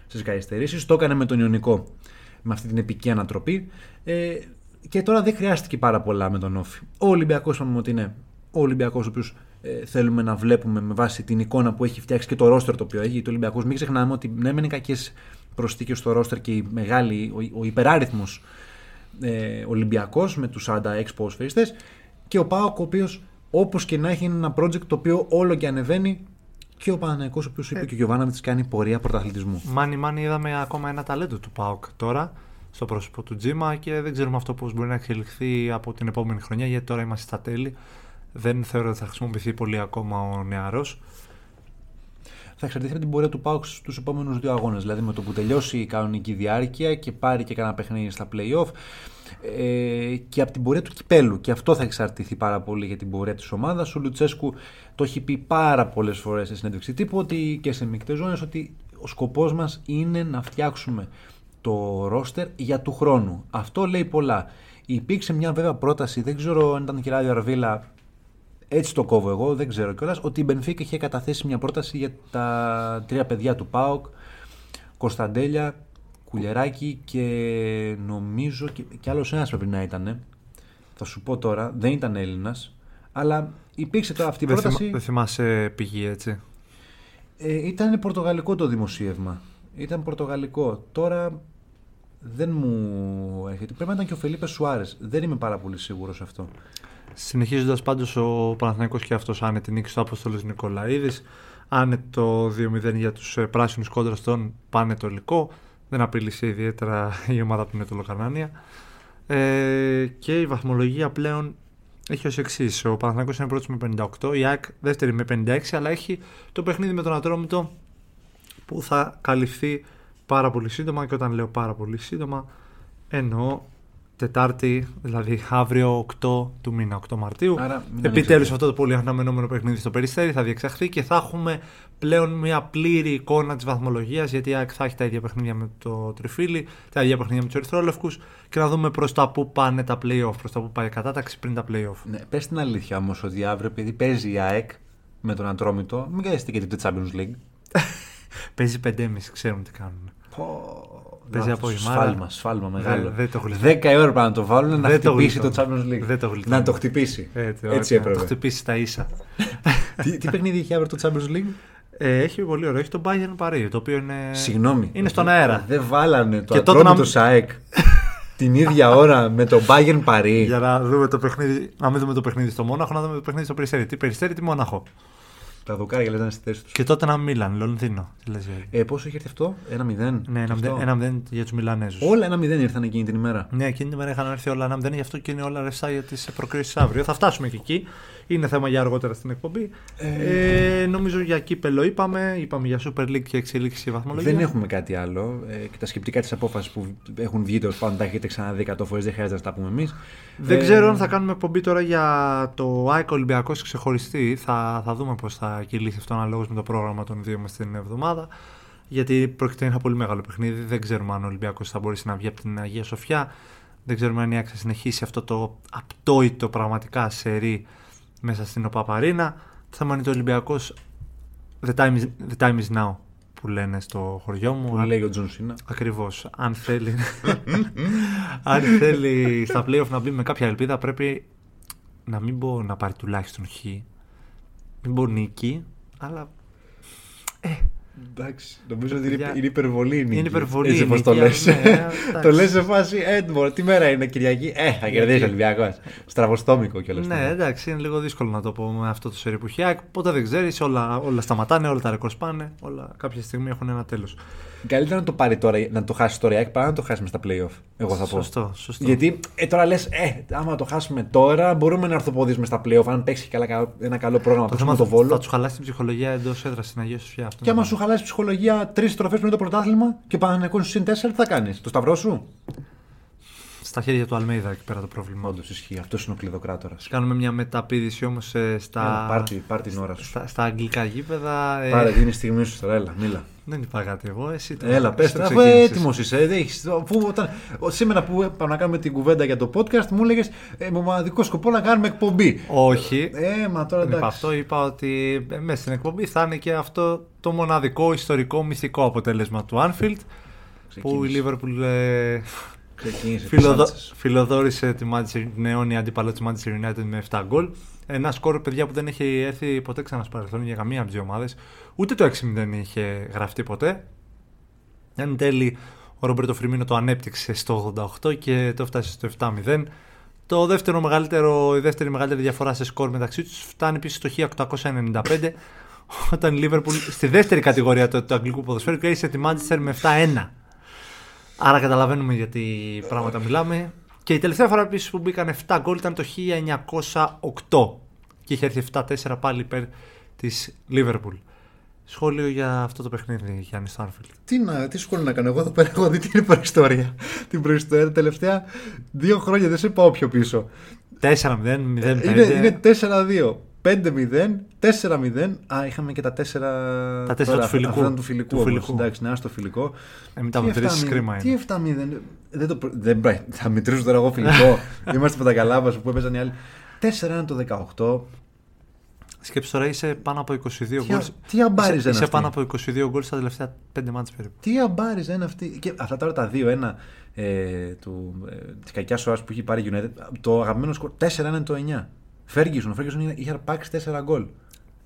στις καθυστερήσεις. Το έκανε με τον Ιωνικό με αυτή την επική ανατροπή. Και τώρα δεν χρειάστηκε πάρα πολλά με τον Όφη. Ο Ολυμπιακός, είπαμε ότι είναι ο Ολυμπιακός, ο οποίος θέλουμε να βλέπουμε με βάση την εικόνα που έχει φτιάξει και το ρόστερ το οποίο έχει. Γιατί ο Ολυμπιακός, μην ξεχνάμε ότι ναι, μεν είναι κακές προσθήκες στο ρόστερ και ο υπεράριθμος Ολυμπιακός με τους 46 ποδοσφαιριστές, και ο ΠΑΟΚ ο οποίος όπως και να έχει είναι ένα project το οποίο όλο και ανεβαίνει, και ο Παναθηναϊκός ο οποίος είπε και ο Γιωβάνοβιτς κάνει πορεία πρωταθλητισμού. Μάνι είδαμε ακόμα ένα ταλέντο του ΠΑΟΚ τώρα στο πρόσωπο του Τζίμα και δεν ξέρουμε αυτό πώς μπορεί να εξελιχθεί από την επόμενη χρονιά, γιατί τώρα είμαστε στα τέλη. Δεν θεωρώ ότι θα χρησιμοποιηθεί πολύ ακόμα ο νεαρός. Θα εξαρτηθεί από την πορεία του ΠΑΟΚ στους επόμενους 2 αγώνες. Δηλαδή με το που τελειώσει η κανονική διάρκεια και πάρει και κανένα παιχνίδι στα play-off, και από την πορεία του κυπέλου. Και αυτό θα εξαρτηθεί πάρα πολύ για την πορεία της ομάδας. Ο Λουτσέσκου το έχει πει πάρα πολλές φορές σε συνέντευξη τύπου και σε μικτές ζώνες ότι ο σκοπός μας είναι να φτιάξουμε το ρόστερ για του χρόνου. Αυτό λέει πολλά. Υπήρξε μια βέβαια πρόταση, δεν ξέρω αν ήταν και Ράδιο Αρβίλα. Έτσι το κόβω εγώ, δεν ξέρω κιόλας, ότι η Benfica είχε καταθέσει μια πρόταση για τα 3 παιδιά του ΠΑΟΚ, Κωνσταντέλια, Κουλεράκη και νομίζω και άλλος ένας πρέπει να ήταν. Θα σου πω τώρα, δεν ήταν Έλληνας, Αλλά υπήρξε τώρα αυτή η πρόταση. Δεν θυμάσαι πηγή, έτσι. Ήταν πορτογαλικό το δημοσίευμα. Ήταν πορτογαλικό. Τώρα δεν μου έρχεται. Πρέπει να ήταν και ο Φελίπε Σουάρες. Δεν είμαι πάρα πολύ σίγουρος αυτό. Συνεχίζοντας πάντως, ο Παναθηναϊκός και αυτός άνετη την νίκη στο Απόστολος Νικολαίδης. Άνετη το 2-0 για τους πράσινους κόντρα στον Πανετολικό. Δεν απειλήσε ιδιαίτερα η ομάδα από την Ετωλοκαρνάνια. Και η βαθμολογία πλέον έχει ως εξής. Ο Παναθηναϊκός είναι πρώτος με 58, η ΑΕΚ δεύτερη με 56, αλλά έχει το παιχνίδι με τον Ατρόμητο που θα καλυφθεί πάρα πολύ σύντομα. Και όταν λέω πάρα πολύ σύντομα, εννοώ Τετάρτη, δηλαδή αύριο 8 του μήνα, 8 Μαρτίου. Επιτέλους αυτό το πολύ αναμενόμενο παιχνίδι στο Περιστέρι θα διεξαχθεί και θα έχουμε πλέον μια πλήρη εικόνα της βαθμολογίας, γιατί η ΑΕΚ θα έχει τα ίδια παιχνίδια με το Τριφύλι, τα ίδια παιχνίδια με τους Ερυθρόλευκους, και να δούμε προς τα που πάνε τα play-off, προς τα που πάει η κατάταξη πριν τα play-off. Ναι, πες την αλήθεια όμως, ότι αύριο, επειδή παίζει η ΑΕΚ με τον Αντρόμητο, μην καίσετε και την Champions League. Παίζει 5,5, ξέρουμε τι κάνουν. Παίζει απόγευμα. Σφάλμα μεγάλο. 10 ώρα πάνω να το βάλουν να χτυπήσει το Champions League. Να το χτυπήσει. Έτσι έπρεπε. Να το χτυπήσει στα ίσα. Τι παιχνίδι έχει αύριο το Champions League? Έχει πολύ ωραίο. Έχει τον Bayern Παρί, το οποίο είναι. Συγγνώμη. Είναι στον αέρα. Δεν βάλανε το Ατρόμητο ΣΑΕΚ την ίδια ώρα με τον Bayern Παρί. Για να δούμε το παιχνίδι. Να μην δούμε το παιχνίδι στο Μόναχο, να δούμε το παιχνίδι στο Περιστέρι. Τι Περιστέρι, τι Μόναχο. Τα δοκάρια ήταν στη θέση του. Και τότε ένα Μίλαν, Λονδίνο. Πόσο είχε έρθει αυτό, 1-0. Ναι, 1-0 για τους Μιλανέζους. Όλα 1-0 ήρθαν εκείνη την ημέρα. Ναι, εκείνη την ημέρα είχαν έρθει όλα 1-0, γι' αυτό και είναι όλα ρευσά για τις προκρίσεις αύριο. Θα φτάσουμε και εκεί. Είναι θέμα για αργότερα στην εκπομπή. Νομίζω για κύπελο είπαμε για Super League και εξελίξη και βαθμολογία. Δεν έχουμε κάτι άλλο. Και τα σκεπτικά της απόφασης που έχουν βγει τέλος πάντων τα έχετε ξαναδεί 100 φορές, δεν χρειάζεται να τα πούμε εμείς. Δεν ξέρω αν θα κάνουμε εκπομπή τώρα για το ΑΕΚ Ολυμπιακός ξεχωριστή. Θα δούμε πώς θα κυλήσει αυτό αναλόγως με το πρόγραμμα των δύο μας την εβδομάδα. Γιατί πρόκειται για ένα πολύ μεγάλο παιχνίδι. Δεν ξέρουμε αν ο Ολυμπιακός θα μπορέσει να βγει από την Αγία Σοφιά. Δεν ξέρουμε αν η ΑΕΚ θα συνεχίσει αυτό το απτόητο πραγματικά σερί μέσα στην ΟΠΑΠΑΡΗΝΑ. Θα μείνει το Ολυμπιακός. The time is now που λένε στο χωριό μου. Που λέει ο Τζον Σίνα. Ακριβώς. Αν θέλει στα play-off να μπει με κάποια ελπίδα, πρέπει να μην μπορεί να πάρει τουλάχιστον χ. Μην μπορεί νίκη, αλλά. Εντάξει, νομίζω ότι είναι υπερβολή η νίκη. Είναι υπερβολή. Έτσι πως το λες. Το λες σε φάση Edmore, τι μέρα είναι Κυριακή. Θα κερδίσει ο Ολυμπιακός. Στραβοστόμικο κιόλας. Ναι, εντάξει, είναι λίγο δύσκολο να το πω με αυτό το σερί που χιάκ. Πότε δεν ξέρεις, όλα σταματάνε, όλα τα ρεκόρ πάνε. Όλα κάποια στιγμή έχουν ένα τέλος. Καλύτερα να το πάρει τώρα, να το χάσει το React παρά να το χάσουμε στα playoff. Εγώ θα πω. Σωστό. Γιατί τώρα λες, άμα το χάσουμε τώρα, μπορούμε να αρθοποδήσουμε στα playoff. Αν παίξει ένα καλό πρόγραμμα που το Βόλο. Θα του χαλάσει την ψυχολογία εντός έδρας στην Αγία Σοφιά. Και άμα σου χαλάσει ψυχολογία 3 στροφές πριν το πρωτάθλημα και Παναθηναϊκός συν 4, τι θα κάνεις? Το σταυρό σου. Στα χέρια του Αλμέιδα εκεί πέρα το πρόβλημα. Όντως ισχύει. Αυτό είναι ο κλειδοκράτορας. Κάνουμε μια μεταπίδηση όμως στα αγγλικά γήπεδα. Πάρε, είναι η στιγμή σου τώρα, έλα, μίλα. Δεν είπα κάτι εγώ, εσύ το. Έλα, πες το. Αφού έτοιμος είσαι. Σήμερα που πάμε να κάνουμε την κουβέντα για το podcast, μου έλεγες με μοναδικό σκοπό να κάνουμε εκπομπή. Όχι. Μα τώρα εντάξει. Αυτό είπα ότι μέσα στην εκπομπή θα είναι και αυτό το μοναδικό ιστορικό μυθικό αποτέλεσμα του Anfield. Που η Liverpool φιλοδόρησε την αιώνια αντίπαλο της Manchester United με 7 γκολ. Ένα σκορ, παιδιά, που δεν έχει έρθει ποτέ ξανά στο παρελθόν για καμία από τις δύο ομάδες. Ούτε το 6-0 είχε γραφτεί ποτέ. Εν τέλει, ο Ρομπέρτο Φιρμίνο το ανέπτυξε στο 88 και το φτάσε στο 7-0. Η δεύτερη μεγαλύτερη διαφορά σε σκορ μεταξύ τους φτάνει πίσω στο 1895, όταν η Λίβερπουλ στη δεύτερη κατηγορία του αγγλικού ποδοσφαίρου κέρδισε τη Μάντσεστερ με 7-1. Άρα καταλαβαίνουμε γιατί πράγματα μιλάμε. Και η τελευταία φορά επίσης που μπήκαν 7 γκολ ήταν το 1908 και είχε έρθει 7-4 πάλι υπέρ της Λίβερπουλ. Σχόλιο για αυτό το παιχνίδι, Γιάννη, στο Anfield. Τι σχόλιο να κάνω εγώ εδώ πέρα, έχω δει την προϊστορία. Την προϊστορία τα τελευταία 2 χρόνια, δεν σε πάω πιο πίσω. 4-0, 0-5. Είναι 4-2. 5-0, 4-0. Είχαμε και τα 4 του φιλικού. Αυτά του φιλικού. Εντάξει, ναι, στο φιλικό. Μετά μετρήσει κρίμα. Τι 7-0. Θα μετρήσω τώρα εγώ φιλικό. Είμαστε με τα καλά μα που έπαιζαν οι άλλοι. 4-1 το 18. Σκέψου τώρα, είσαι πάνω από 22 γκολ. Τι αμπάριζε ένα. Είσαι πάνω από 22 γκολ στα τελευταία 5 μάτς περίπου. Τι αμπάριζε ένα αυτή. Και αυτά τώρα τα 2-1 τη κακιά ώρα που είχε πάρει United. Το αγαπημένο σκορ 4-1 το 9. Ferguson. Ο Ferguson είχε αρπάξει 4 γκολ.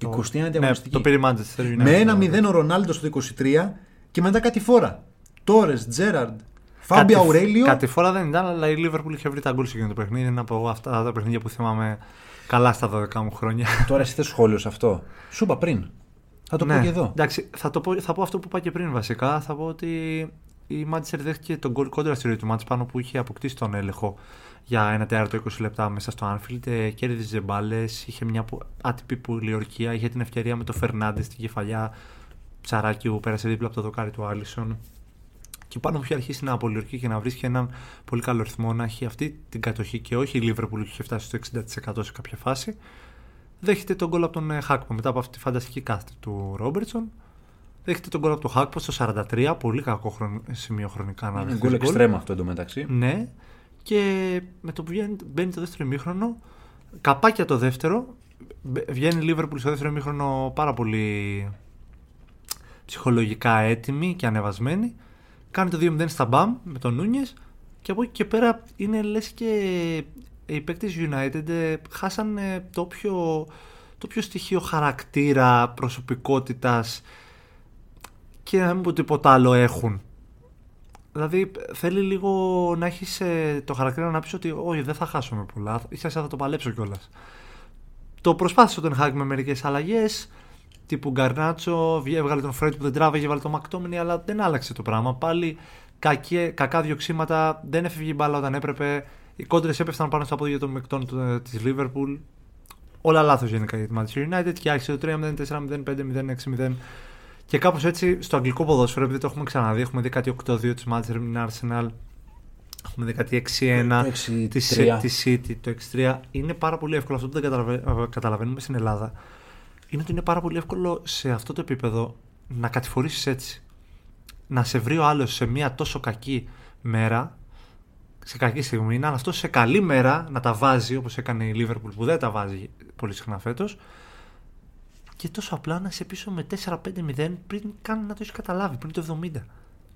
29 διαγωνιστική. Το πήρε Manchester United. Με 1-0 ο Ρονάλντο στο 23 και μετά κάτι φορά. Τόρες, Τζέραρντ, Φάμπιο Αουρέλιο. Κάτι φορά δεν ήταν, αλλά η Liverpool είχε βρει τα γκολ σε εκείνο το παιχνίδι. Είναι από αυτά τα παιχνίδια που θυμάμαι καλά στα 12 μου χρόνια. Τώρα εσύ θες σχόλιο σε αυτό. Σου είπα πριν. Θα το πω και εδώ. Εντάξει, θα πω αυτό που είπα και πριν βασικά. Θα πω ότι η Manchester δέχτηκε τον γκολ κόντρα στη ροή του μάτς πάνω που είχε αποκτήσει τον έλεγχο για ένα τέταρτο 20 λεπτά μέσα στο Anfield. Κέρδιζε μπάλες, είχε μια άτυπη πολιορκία, είχε την ευκαιρία με τον Φερνάντες στην κεφαλιά. Ψαράκι που πέρασε δίπλα από το δοκάρι του Άλισον. Και πάνω που είχε αρχίσει να πολιορκεί και να βρίσκει έναν πολύ καλό ρυθμό, να έχει αυτή την κατοχή και όχι η Λίβερπουλ που είχε φτάσει στο 60% σε κάποια φάση. Δέχεται τον γκολ από τον Χάκπο μετά από αυτή τη φανταστική κάθετη του Ρόμπερτσον. Δέχεται τον γκολ από τον Χάκπο στο 43, πολύ κακό σημείο χρονικά να δεχτεί. Γκολ εξτρέμ αυτό εντωμεταξύ. Ναι, και με το που μπαίνει το δεύτερο ημίχρονο, καπάκια το δεύτερο, βγαίνει η Λίβερπουλ στο δεύτερο ημίχρονο πάρα πολύ ψυχολογικά έτοιμη και ανεβασμένη. Κάνει το 2-0 στα μπαμ με τον Νούνιες και από εκεί και πέρα είναι λες και οι παίκτες United χάσανε το πιο στοιχείο χαρακτήρα, προσωπικότητας και να μην πω τίποτα άλλο έχουν. Δηλαδή θέλει λίγο να έχεις το χαρακτήρα να πεις ότι όχι δεν θα χάσουμε πολλά, ίσως θα το παλέψω κιόλας. Το προσπάθησε ο Ten Hag με μερικές αλλαγές. Τύπου Γκαρνάτσο, έβγαλε τον Φρέντ που δεν τράβεγε, βάλε τον Μακτόμινι, αλλά δεν άλλαξε το πράγμα. Πάλι κακά διοξήματα, δεν έφευγε η μπάλα όταν έπρεπε. Οι κόντρες έπεφταν πάνω στα πόδια των μεκτών τη Liverpool. Όλα λάθος γενικά για τη Manchester United και άρχισε το 3-0, 4-0, 5-0, 6-0. Και κάπως έτσι στο αγγλικό ποδόσφαιρο, επειδή το έχουμε ξαναδεί, έχουμε δει κάτι 8-2 τη Manchester United Arsenal, έχουμε δει κάτι 6-1 τη City, το 6-3. Είναι πάρα πολύ εύκολο αυτό που δεν καταλαβαίνουμε στην Ελλάδα. Είναι ότι είναι πάρα πολύ εύκολο σε αυτό το επίπεδο να κατηφορήσεις έτσι. Να σε βρει ο άλλος σε μια τόσο κακή μέρα, σε κακή στιγμή, να είναι αυτός σε καλή μέρα να τα βάζει όπως έκανε η Liverpool που δεν τα βάζει πολύ συχνά φέτος και τόσο απλά να σε πίσω με 4-5-0 πριν καν να το έχεις καταλάβει, πριν το 70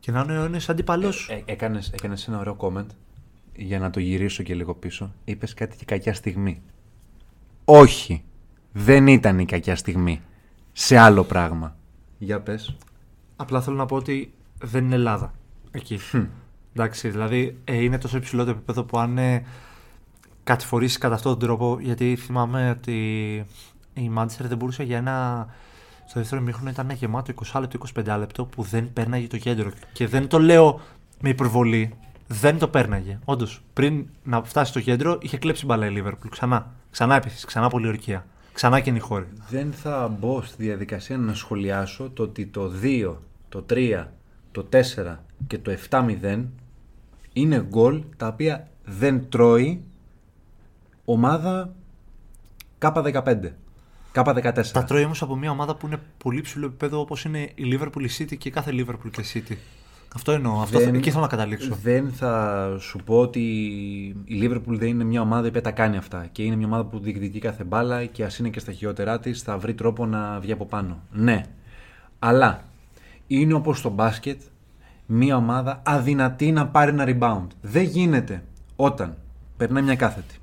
και να είναι ο αιώνιος αντίπαλός. Έκανες ένα ωραίο comment για να το γυρίσω και λίγο πίσω. Είπες κάτι και κακιά στιγμή. Όχι. Δεν ήταν η κακιά στιγμή σε άλλο πράγμα. Για πες. Απλά θέλω να πω ότι δεν είναι Ελλάδα εκεί. Εντάξει, δηλαδή είναι τόσο υψηλό το επίπεδο που αν κατηφορήσεις κατά αυτόν τον τρόπο, γιατί θυμάμαι ότι η Manchester δεν μπορούσε για ένα. Στο δεύτερο ημίχρονο ήταν γεμάτο 20 λεπτό, 25 λεπτό που δεν πέρναγε το κέντρο. Και δεν το λέω με υπερβολή. Δεν το πέρναγε. Όντως, πριν να φτάσει στο κέντρο, είχε κλέψει μπαλά η Liverpool. Ξανά έπεσε, ξανά πολιορκία. Ξανά και είναι η χώρα. Δεν θα μπω στη διαδικασία να σχολιάσω το ότι το 2, το 3, το 4 και το 7-0 είναι γκολ τα οποία δεν τρώει ομάδα K15, K14. Τα τρώει όμως από μια ομάδα που είναι πολύ ψηλό επίπεδο όπως είναι η Liverpool, η City και κάθε Liverpool και City. Αυτό εννοώ, εκεί θέλω να καταλήξω. Δεν θα σου πω ότι η Liverpool δεν είναι μια ομάδα που τα κάνει αυτά και είναι μια ομάδα που διεκδικεί κάθε μπάλα και ας είναι και στα χειρότερά της θα βρει τρόπο να βγει από πάνω. Ναι, αλλά είναι όπως στο μπάσκετ μια ομάδα αδυνατή να πάρει ένα rebound. Δεν γίνεται όταν περνάει μια κάθετη,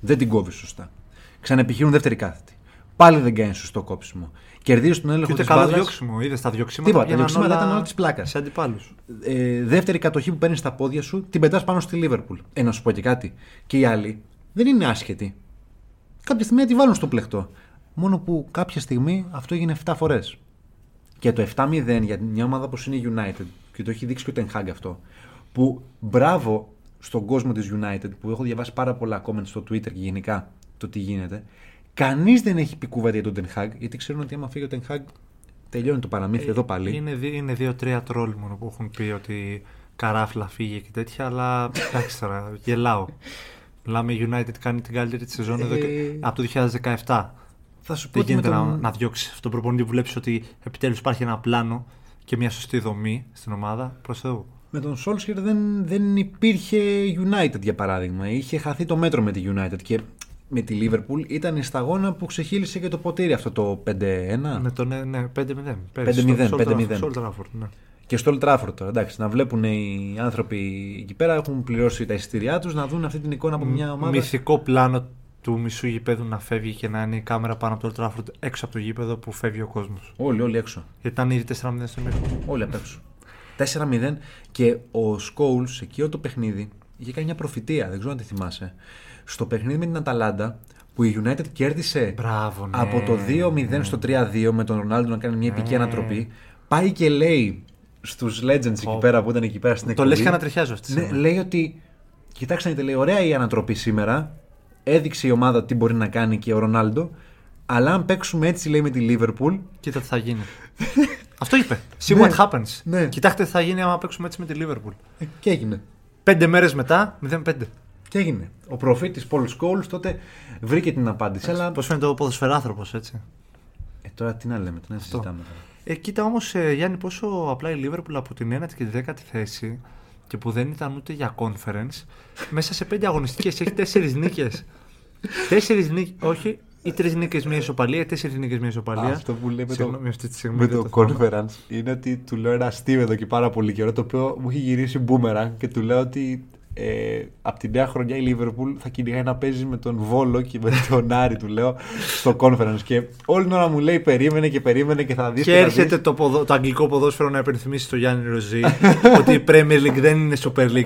δεν την κόβει σωστά, ξανεπιχείρουν δεύτερη κάθετη. Πάλι δεν κάνει σωστό κόψιμο. Κερδίζει τον έλεγχο της μπάλας. Καλό διώξιμο. Είδες τα διώξιματα. Τίποτα. Τα διώξιματα ήταν όλα της πλάκας. Σε αντιπάλους. Δεύτερη κατοχή που παίρνεις στα πόδια σου, την πετάς πάνω στη Λίβερπουλ. Να σου πω και κάτι. Και οι άλλοι δεν είναι άσχετοι. Κάποια στιγμή τη βάλουν στο πλεκτό. Μόνο που κάποια στιγμή αυτό έγινε 7 φορές. Και το 7-0 για μια ομάδα όπως είναι η United, και το έχει δείξει και ο Ten Hag αυτό, που μπράβο στον κόσμο της United, που έχω διαβάσει πάρα πολλά comments στο Twitter και γενικά το τι γίνεται. Κανείς δεν έχει πει κουβέντα για τον Ten Hag, γιατί ξέρουν ότι άμα φύγει ο Ten Hag τελειώνει το παραμύθι εδώ πάλι. Είναι 2-3 τρόλ μόνο που έχουν πει ότι καράφλα φύγε και τέτοια, αλλά εντάξει τώρα, γελάω. Μιλάμε United κάνει την καλύτερη τη σεζόν εδώ και από το 2017. Θα σου πω γίνεται να διώξει αυτόν τον προπονητή που βλέπει ότι επιτέλους υπάρχει ένα πλάνο και μια σωστή δομή στην ομάδα προς Θεού. Με τον Solskjaer δεν υπήρχε United για παράδειγμα. Είχε χαθεί το μέτρο με τη United και με τη Liverpool ήταν η σταγόνα που ξεχύλισε και το ποτήρι αυτό το 5-1. Ναι, 5-0. Στο Old Trafford, ναι. Και στο Old Trafford τώρα, εντάξει, να βλέπουν οι άνθρωποι εκεί πέρα, έχουν πληρώσει τα εισιτήριά τους, να δουν αυτή την εικόνα από μια ομάδα. Μυθικό πλάνο του μισού γηπέδου να φεύγει και να είναι η κάμερα πάνω από το Old Trafford έξω από το γήπεδο που φεύγει ο κόσμος. Όλοι έξω. Γιατί ήταν ήδη 4-0 στον Μίχο. Όλοι απ' έξω. 4-0 και ο Scholes εκεί το παιχνίδι είχε κάνει μια προφητεία, δεν ξέρω αν τη θυμάσαι. Στο παιχνίδι με την Αταλάντα που η United κέρδισε από το 2-0 στο 3-2 με τον Ρονάλντο να κάνει μια επική ανατροπή. Πάει και λέει στους Legends εκεί πέρα που ήταν εκεί πέρα στην εκπομπή. Το λες και ανατριχιάζω αυτή. Ναι, λέει ότι κοιτάξτε, λέει, ωραία η ανατροπή σήμερα. Έδειξε η ομάδα τι μπορεί να κάνει και ο Ρονάλντο. Αλλά αν παίξουμε έτσι, λέει, με τη Liverpool. Κοίτα τι θα γίνει. Αυτό είπε. See what happens. Ναι. Κοιτάξτε τι θα γίνει άμα παίξουμε έτσι με τη Liverpool. Και έγινε. 5 μέρες μετά, 0-5. Και έγινε. Ο προφήτης Πολ Σκόλς τότε βρήκε την απάντηση. Αλλά... Πώς φαίνεται ο ποδοσφαιράνθρωπος, έτσι. Τώρα τι να λέμε, τι να συζητάμε. Κοίτα όμως, Γιάννη, πόσο απλά η Liverpool από την 1η και τη 10η θέση. Και που δεν ήταν ούτε για conference, μέσα σε 5 αγωνιστικές έχει 4 νίκες. 4 νίκες, όχι, ή 3 νίκες μια ισοπαλία, ή 4 νίκες μια ισοπαλία. Αυτό που λέμε με το conference είναι ότι του λέω ένα αστείο εδώ και πάρα πολύ καιρό, το οποίο μου έχει γυρίσει μπούμερα και του λέω ότι από τη νέα χρονιά η Liverpool θα κυνηγάει να παίζει με τον Βόλο και με τον Άρη, του λέω, στο conference. Και όλη την ώρα μου λέει περίμενε και θα δεις. Και έρχεται το αγγλικό ποδόσφαιρο να υπενθυμίσει στο Γιάννη Ροζή ότι η Premier League δεν είναι Super League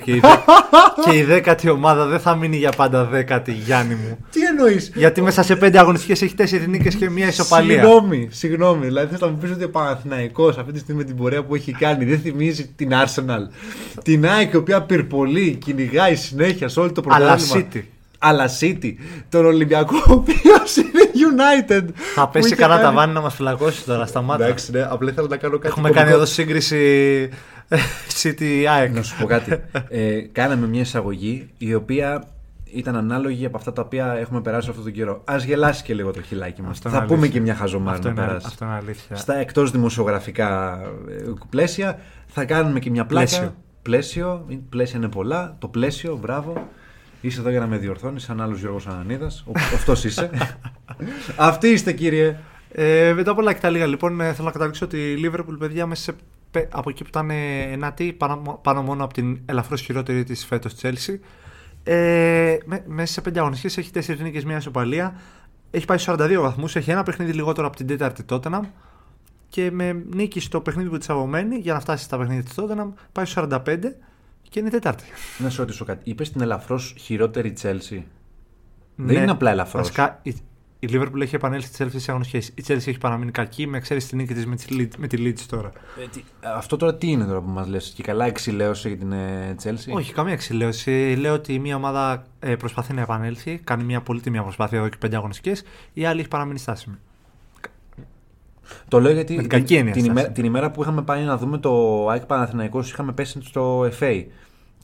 και η δέκατη ομάδα δεν θα μείνει για πάντα δέκατη, Γιάννη μου. Τι εννοείς? Γιατί μέσα σε 5 αγωνιστικές έχει 4 νίκες και μια ισοπαλία. Συγγνώμη, δηλαδή θες να μου πεις ότι ο Παναθηναϊκός αυτή τη στιγμή με την πορεία που έχει κάνει δεν θυμίζει την Arsenal, την ΑΕΚ, η οποία πυρπολεί, κυνηγάει συνέχεια σε όλο το πρωτάθλημα. Αλλά City, τον Ολυμπιακό, ο οποίος είναι United. Θα πέσει κανένα ταβάνι να μας φυλακώσει τώρα, σταμάτα. Εντάξει, ναι, απλά ήθελα να κάνω κάτι. Έχουμε κάνει εδώ σύγκριση City ΑΕΚ. Να σου πω κάτι. Κάναμε μια εισαγωγή η οποία ήταν ανάλογη από αυτά τα οποία έχουμε περάσει αυτόν τον καιρό. Ας γελάσει και λίγο το χιλάκι μας. Θα αλήθεια. Πούμε και μια χαζομάρα να περάσει. Αυτό είναι αλήθεια. Στα εκτός δημοσιογραφικά πλαίσια θα κάνουμε και μια πλάκα. Πλαίσια είναι πολλά. Το πλαίσιο, μπράβο. Είσαι εδώ για να με διορθώνεις, σαν άλλος Γιώργος Ανανίδας. Αυτός είσαι. Αυτοί είστε, κύριε. Μετά από όλα και τα λίγα, λοιπόν, θέλω να καταλήξω ότι η Liverpool, παιδιά, μέσα από εκεί που ήταν ενάτη, πάνω μόνο από την ελαφρώς χειρότερη της φέτος Chelsea, μέσα σε 5 αγωνιστικές έχει 4 νίκες, μια ισοπαλία. Έχει πάει στους 42 βαθμούς, έχει ένα παιχνίδι λιγότερο από την 4η Tottenham. Και με νίκη στο παιχνίδι που της αγωμένη, για να φτάσει στα παιχνίδια της Tottenham, πάει στους 45 και είναι Τετάρτη. Να σου ρωτήσω κάτι. Είπες την ελαφρώς χειρότερη Chelsea. Ναι, δεν είναι απλά ελαφρώς. Βασικά, η Liverpool έχει επανέλθει στη Chelsea σε αγωνιστικές. Η Chelsea έχει παραμείνει κακή, με εξαίρεση τη νίκη της με τη Leeds τώρα. Αυτό τώρα τι είναι τώρα που μας λες? Και καλά εξηλαίωση για την Chelsea? Όχι, καμία εξηλαίωση. Λέω ότι μία ομάδα προσπαθεί να επανέλθει, κάνει μια πολύτιμη προσπάθεια εδώ και 5 αγωνιστικές, η άλλη έχει παραμείνει στάσιμη. Το λέω γιατί την ημέρα που είχαμε πάει να δούμε το ΑΕΚ Παναθηναϊκός, είχαμε πέσει στο FA,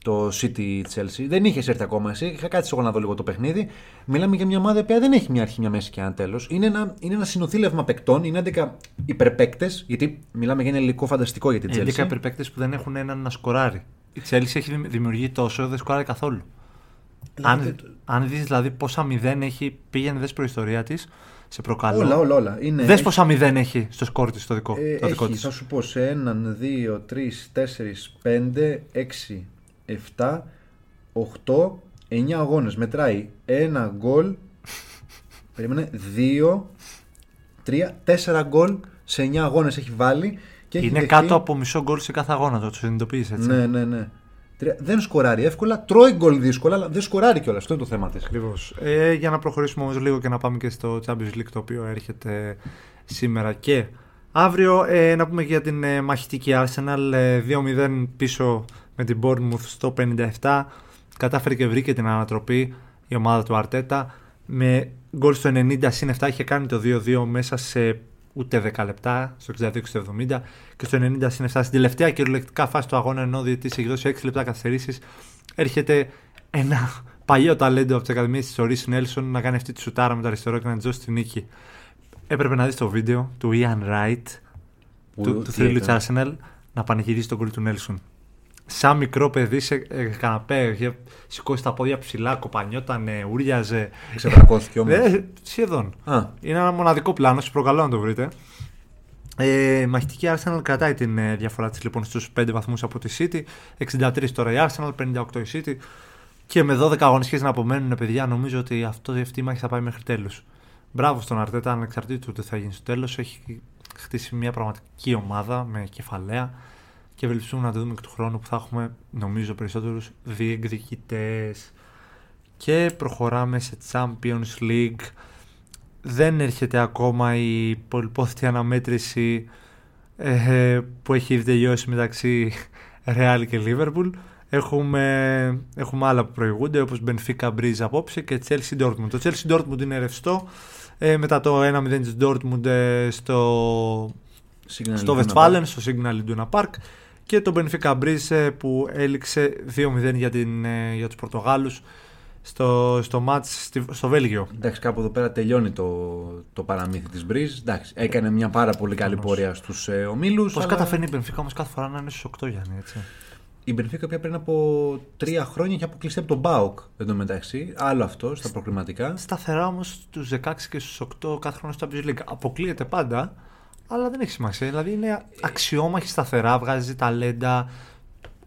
το City Chelsea. Δεν είχες έρθει ακόμα εσύ, είχα κάτσει εγώ να δω λίγο το παιχνίδι. Μιλάμε για μια ομάδα που δεν έχει μια αρχή, μια μέση και ένα τέλος. Είναι ένα συνοθήλευμα παικτών, είναι 11 υπερπαίκτες, γιατί μιλάμε για ένα υλικό φανταστικό για την Chelsea. 11 υπερπαίκτες που δεν έχουν έναν να σκοράρει. Η Chelsea έχει δημιουργεί τόσο, δεν σκοράρει καθόλου. Αν δεις δηλαδή πόσα μηδέν έχει, πήγαινε δες προϊστορία της. Σε προκαλώ. Όλα. Δες πόσα μηδέν έχει στο σκόρ της το δικό της. Θα σου πω σε 1, 2, 3, 4, 5, 6, 7, 8, 9 αγώνες. Μετράει 1 γκολ. Περίμενε. 2, 3, 4 γκολ σε 9 αγώνες έχει βάλει. Και έχει δεχθεί... κάτω από μισό γκολ σε κάθε αγώνα. Το συνειδητοποιείς έτσι. Ναι. Δεν σκοράρει εύκολα, τρώει γκολ δύσκολα, αλλά δεν σκοράρει κιόλα. Αυτό είναι το θέμα της. Ακριβώς. Για να προχωρήσουμε όμως λίγο και να πάμε και στο Champions League, το οποίο έρχεται σήμερα και αύριο. Να πούμε και για την μαχητική Arsenal. 2-0 πίσω με την Bournemouth στο 57. Κατάφερε και βρήκε την ανατροπή η ομάδα του Arteta. Με γκολ στο 90-7 είχε κάνει το 2-2 μέσα σε ούτε 10 λεπτά, στο 62-70 και στο 90-7. Στην τελευταία κυριολεκτικά φάση του αγώνα, ενώ ο διαιτητής έχει δώσει 6 λεπτά καθυστερήσεις, έρχεται ένα παλιό ταλέντο από τις ακαδημίες της Ορί Νέλσον να κάνει αυτή τη σουτάρα με το αριστερό και να της δώσει τη νίκη. Έπρεπε να δεις το βίντεο του Ian Wright, του θρύλου της Arsenal, να πανηγυρίζει τον γκολ του Νέλσον. Σαν μικρό παιδί σε καναπέ, είχε σηκώσει τα πόδια ψηλά, κοπανιότανε, ούριαζε. Ξεβρακώθηκε όμως. Σχεδόν. Είναι ένα μοναδικό πλάνο, σας προκαλώ να το βρείτε. Η μαχητική Arsenal κρατάει την διαφορά της λοιπόν στους 5 βαθμούς από τη City. 63 τώρα η Arsenal, 58 η City. Και με 12 αγωνιστικές να απομένουν, παιδιά, νομίζω ότι αυτή η μάχη θα πάει μέχρι τέλους. Μπράβο στον Αρτέτα, ανεξαρτήτως του τι θα γίνει στο τέλος. Έχει χτίσει μια πραγματική ομάδα με κεφαλαία και ευελπιστούμε να το δούμε και του χρόνου που θα έχουμε, νομίζω, περισσότερους διεκδικητές. Και προχωράμε σε Champions League. Δεν έρχεται ακόμα η πολυπόθητη αναμέτρηση που έχει ήδη τελειώσει μεταξύ Real και Liverpool. Έχουμε άλλα που προηγούνται, όπως Benfica Breeze απόψε και Chelsea Dortmund. Το Chelsea Dortmund είναι ρευστό μετά το 1-0 της Dortmund στο Westfalen, στο Signal Iduna Park, και το Benfica Breeze που έληξε 2-0 για τους Πορτογάλους στο μάτς στο Βέλγιο. Εντάξει, κάπου εδώ πέρα τελειώνει το παραμύθι της Μπρίζ. Εντάξει, έκανε μια πάρα πολύ καλή πορεία στους ομίλους. Πώς καταφέρνει η Μπενφίκα όμως κάθε φορά να είναι στους 8, Γιάννη, έτσι. Η Μπενφίκα πια πριν από 3 χρόνια είχε αποκλειστεί από τον ΠΑΟΚ εντωμεταξύ. Άλλο αυτό στα προκριματικά. Σταθερά όμως στους 16 και στους 8 κάθε χρόνο στο Champions League. Αποκλείεται πάντα, αλλά δεν έχει σημασία. Δηλαδή είναι αξιόμαχη σταθερά, βγάζει ταλέντα.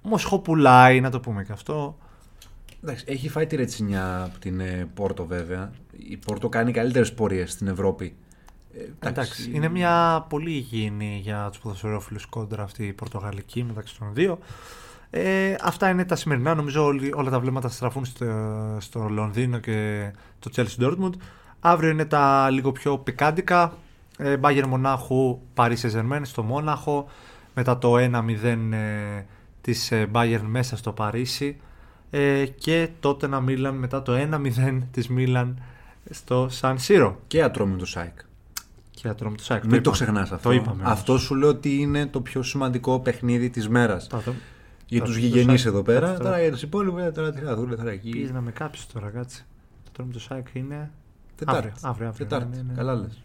Μοσχό πουλάει, να το πούμε και αυτό. Εντάξει, έχει φάει τη ρετσινιά από την Πόρτο, βέβαια. Η Πόρτο κάνει καλύτερες πορείες στην Ευρώπη. Εντάξει, είναι μια πολύ υγιεινή για τους ποδοσφαιρόφιλους κόντρα αυτή η πορτογαλική μεταξύ των δύο. Αυτά είναι τα σημερινά. Νομίζω όλα τα βλέμματα στραφούν στο Λονδίνο και το Chelsea Dortmund. Αύριο είναι τα λίγο πιο πικάντικα. Bayern Μονάχου, Paris Saint-Germain στο Μόναχο. Μετά το 1-0 της Bayern μέσα στο Παρίσι. Και τότε να Μίλαν μετά το 1-0 της Μίλαν στο Σαν Σίρο. Και Ατρόμητο ΣΑΕΚ. Μην το ξεχνάς αυτό. Αυτό σου λέω ότι είναι το πιο σημαντικό παιχνίδι της μέρας. Για τους γηγενείς εδώ πέρα. Τώρα για τους υπόλοιπους τώρα τι θα δουν. Πήγες να με κάψεις τώρα, κάτσε. Το Ατρόμητο ΣΑΕΚ είναι Τετάρτη. Καλά λες.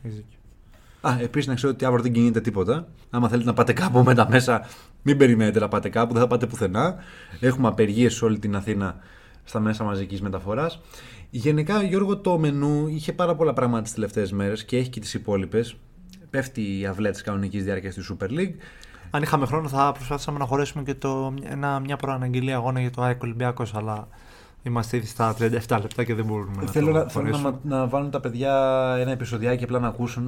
Επίσης να ξέρω ότι αύριο δεν κινείται τίποτα. Άμα θέλετε να πάτε κάπου με τα μέσα, μην περιμένετε να πάτε κάπου, δεν θα πάτε πουθενά. Έχουμε απεργίες σε όλη την Αθήνα στα μέσα μαζικής μεταφοράς. Γενικά, Γιώργο, το μενού είχε πάρα πολλά πράγματα τις τελευταίες μέρες και έχει και τις υπόλοιπες. Πέφτει η αυλαία της κανονικής διάρκειας της Super League. Αν είχαμε χρόνο, θα προσπαθούσαμε να χωρέσουμε και μια προαναγγελία αγώνα για το AEK Ολυμπιακός, αλλά είμαστε ήδη στα 37 λεπτά και δεν μπορούμε Θέλω να βάλουν τα παιδιά ένα επεισοδιάκι απλά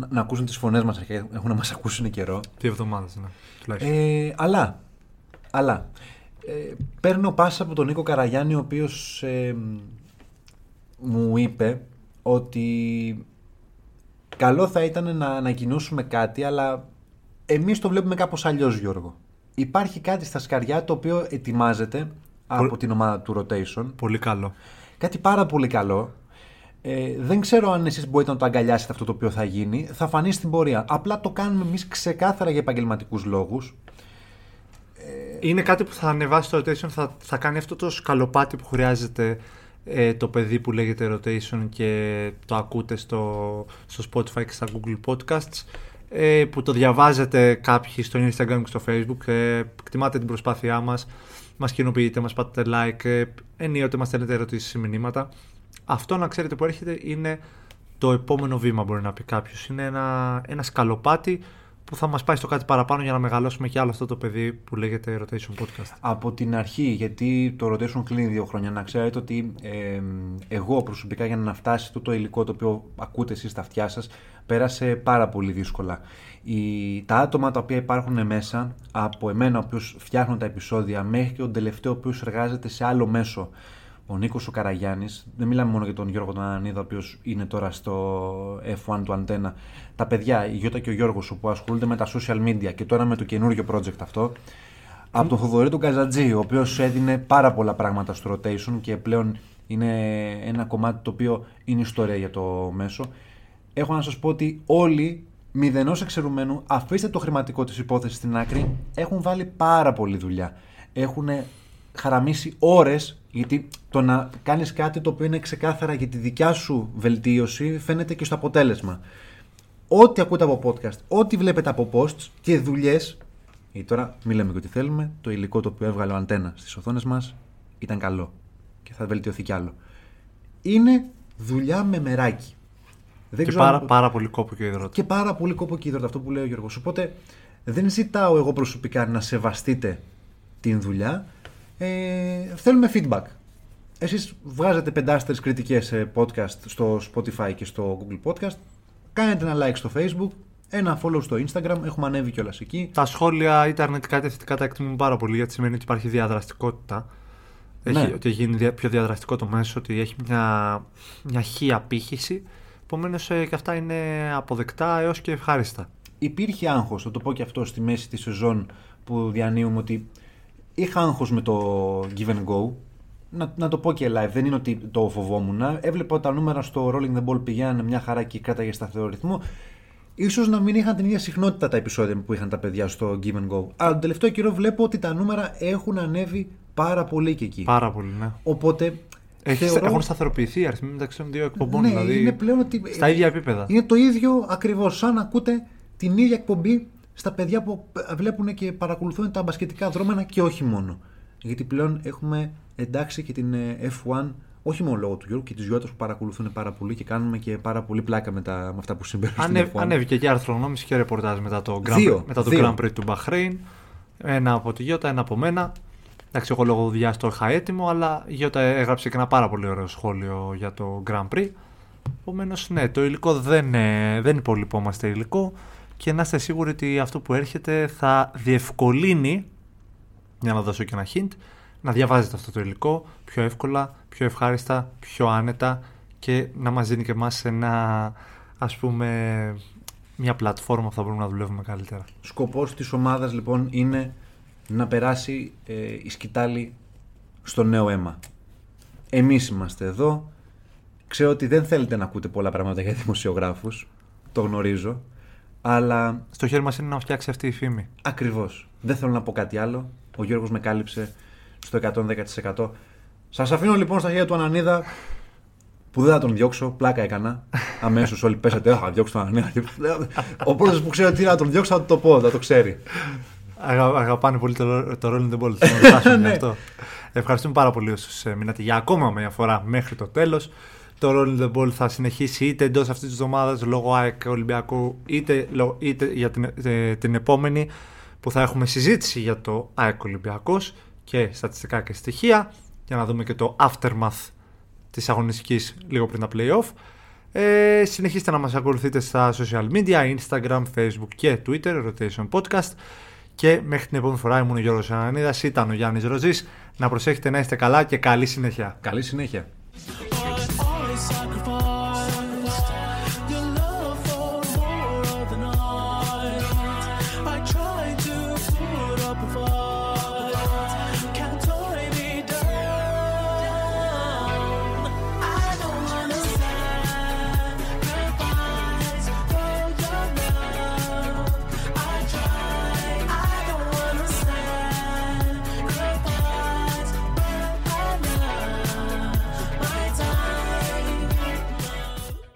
να ακούσουν τις φωνές μας. Έχουν να μας ακούσουν καιρό. Τι εβδομάδες, ναι, τουλάχιστον. Αλλά παίρνω πάσα από τον Νίκο Καραγιάννη, ο οποίος μου είπε ότι καλό θα ήταν να ανακοινώσουμε κάτι, αλλά εμείς το βλέπουμε κάπως αλλιώς, Γιώργο. Υπάρχει κάτι στα σκαριά το οποίο ετοιμάζεται από την ομάδα του Rotation. Πολύ καλό. Κάτι πάρα πολύ καλό. Δεν ξέρω αν εσείς μπορείτε να το αγκαλιάσετε αυτό το οποίο θα γίνει. Θα φανεί στην πορεία. Απλά το κάνουμε εμείς ξεκάθαρα για επαγγελματικούς λόγους. Είναι κάτι που θα ανεβάσει το Rotation, θα κάνει αυτό το σκαλοπάτι που χρειάζεται το παιδί που λέγεται Rotation και το ακούτε στο Spotify και στα Google Podcasts, που το διαβάζετε κάποιοι στο Instagram και στο Facebook. Εκτιμάτε την προσπάθειά μας. Μας κοινοποιείτε, μας πατάτε like, ενίοτε μας στέλνετε ερωτήσεις ή μηνύματα. Αυτό, να ξέρετε, που έρχεται είναι το επόμενο βήμα, μπορεί να πει κάποιος. Είναι ένα σκαλοπάτι που θα μας πάει στο κάτι παραπάνω για να μεγαλώσουμε και άλλο αυτό το παιδί που λέγεται Rotation Podcast. Από την αρχή, γιατί το Rotation κλείνει 2 χρόνια, να ξέρετε ότι εγώ προσωπικά, για να φτάσει αυτό το υλικό το οποίο ακούτε εσείς στα αυτιά σας, πέρασε πάρα πολύ δύσκολα. Τα άτομα τα οποία υπάρχουν μέσα, από εμένα ο οποίος φτιάχνω τα επεισόδια μέχρι και τον τελευταίο ο οποίος εργάζεται σε άλλο μέσο, ο Νίκος ο Καραγιάννης, δεν μιλάμε μόνο για τον Γιώργο τον Ανανίδα, ο οποίος είναι τώρα στο F1 του Αντένα, τα παιδιά, η Γιώτα και ο Γιώργος που ασχολούνται με τα social media και τώρα με το καινούριο project αυτό, από τον Θοδωρή τον Καζατζή, ο οποίος έδινε πάρα πολλά πράγματα στο Rotation και πλέον είναι ένα κομμάτι το οποίο είναι ιστορία για το μέσο. Έχω να σας πω ότι όλοι, μηδενός εξαιρουμένου, αφήστε το χρηματικό της υπόθεσης στην άκρη, έχουν βάλει πάρα πολλή δουλειά. Έχουν χαραμίσει ώρες, γιατί το να κάνεις κάτι το οποίο είναι ξεκάθαρα για τη δικιά σου βελτίωση φαίνεται και στο αποτέλεσμα. Ό,τι ακούτε από podcast, ό,τι βλέπετε από posts και δουλειές, γιατί τώρα μη λέμε και ό,τι θέλουμε, το υλικό το οποίο έβγαλε ο Αντένα στις οθόνες μας ήταν καλό και θα βελτιωθεί κι άλλο. Είναι δουλειά με μεράκι. Και πάρα πολύ κόπο και υδρότα. Και πάρα πολύ κόπο και υδρότα, αυτό που λέει ο Γιώργος. Οπότε δεν ζητάω εγώ προσωπικά να σεβαστείτε την δουλειά. Θέλουμε feedback. εσείς βγάζετε 5 κριτικές σε podcast στο Spotify και στο Google Podcast. Κάνετε ένα like στο Facebook, ένα follow στο Instagram, έχουμε ανέβει κιόλας εκεί. Τα σχόλια είτε αρνητικά είτε θετικά τα εκτιμούμε πάρα πολύ, γιατί σημαίνει ότι υπάρχει διαδραστικότητα. Ναι. Ότι γίνει πιο διαδραστικό το μέσο, ότι έχει μια χή απήχηση. Επομένως και αυτά είναι αποδεκτά έως και ευχάριστα. Υπήρχε άγχος, θα το πω και αυτό, στη μέση της σεζόν που διανύουμε, ότι είχα άγχος με το give and go. Να το πω και live, δεν είναι ότι το φοβόμουν. Έβλεπα τα νούμερα στο Rolling the Ball πηγαίνανε μια χαρά και κράταγε σταθερό ρυθμό. Ίσως να μην είχαν την ίδια συχνότητα τα επεισόδια που είχαν τα παιδιά στο Give and Go. Αλλά τον τελευταίο καιρό βλέπω ότι τα νούμερα έχουν ανέβει πάρα πολύ και εκεί. Πάρα πολύ, ναι. Οπότε. Έχουν σταθεροποιηθεί οι αριθμοί μεταξύ των δύο εκπομπών. Ναι, δηλαδή, είναι πλέον ότι στα ίδια επίπεδα. Είναι το ίδιο ακριβώς, σαν να ακούτε την ίδια εκπομπή στα παιδιά που βλέπουν και παρακολουθούν τα μπασκετικά δρόμενα και όχι μόνο. Γιατί πλέον έχουμε εντάξει και την F1, όχι μόνο λόγω του Γιώργου και της Γιώτας που παρακολουθούν πάρα πολύ και κάνουμε και πάρα πολύ πλάκα με αυτά που συμβαίνουν στην F1. Ανέβηκε και αρθρονόμηση και ρεπορτάζ μετά το Grand Prix του Μπαχρέιν. Ένα από τη Γιώτα, ένα από μένα. Εντάξει, εγώ λόγω δουλειάς το είχα έτοιμο, αλλά η Γιώτα έγραψε και ένα πάρα πολύ ωραίο σχόλιο για το Grand Prix. Επομένως, ναι, το υλικό δεν υπολοιπόμαστε υλικό και να είστε σίγουροι ότι αυτό που έρχεται θα διευκολύνει, για να δώσω και ένα hint, να διαβάζετε αυτό το υλικό πιο εύκολα, πιο ευχάριστα, πιο άνετα και να μας δίνει και εμάς ένα, ας πούμε, μια πλατφόρμα που θα μπορούμε να δουλεύουμε καλύτερα. Σκοπός της ομάδας λοιπόν είναι να περάσει η σκητάλη στο νέο αίμα. Εμείς είμαστε εδώ. Ξέρω ότι δεν θέλετε να ακούτε πολλά πράγματα για δημοσιογράφους, το γνωρίζω, αλλά στο χέρι μας είναι να φτιάξει αυτή η φήμη. Ακριβώς. Δεν θέλω να πω κάτι άλλο. Ο Γιώργος με κάλυψε στο 110%. Σας αφήνω λοιπόν στα χέρια του Ανανίδα, που δεν θα τον διώξω, πλάκα έκανα. Αμέσως όλοι πέσατε, θα διώξω τον Ανανίδα. Ο πρώτος που ξέρει τι να τον διώξω θα το πω, θα το ξέρει. Αγαπάνε πολύ το Rolling the Ball. Αυτό. Ευχαριστούμε πάρα πολύ όσους μείνατε για ακόμα μια φορά μέχρι το τέλος. Το Rolling the Ball θα συνεχίσει είτε εντός αυτής της εβδομάδας λόγω ΑΕΚ Ολυμπιακού, είτε για την επόμενη, που θα έχουμε συζήτηση για το ΑΕΚ Ολυμπιακός και στατιστικά και στοιχεία, για να δούμε και το aftermath της αγωνιστικής λίγο πριν τα play-off. Συνεχίστε να μας ακολουθείτε στα social media, Instagram, Facebook και Twitter, Rotation Podcast. Και μέχρι την επόμενη φορά, ήμουν ο Γιώργος Ανανίδας, ήταν ο Γιάννης Ροζής. Να προσέχετε, να είστε καλά και καλή συνέχεια. Καλή συνέχεια.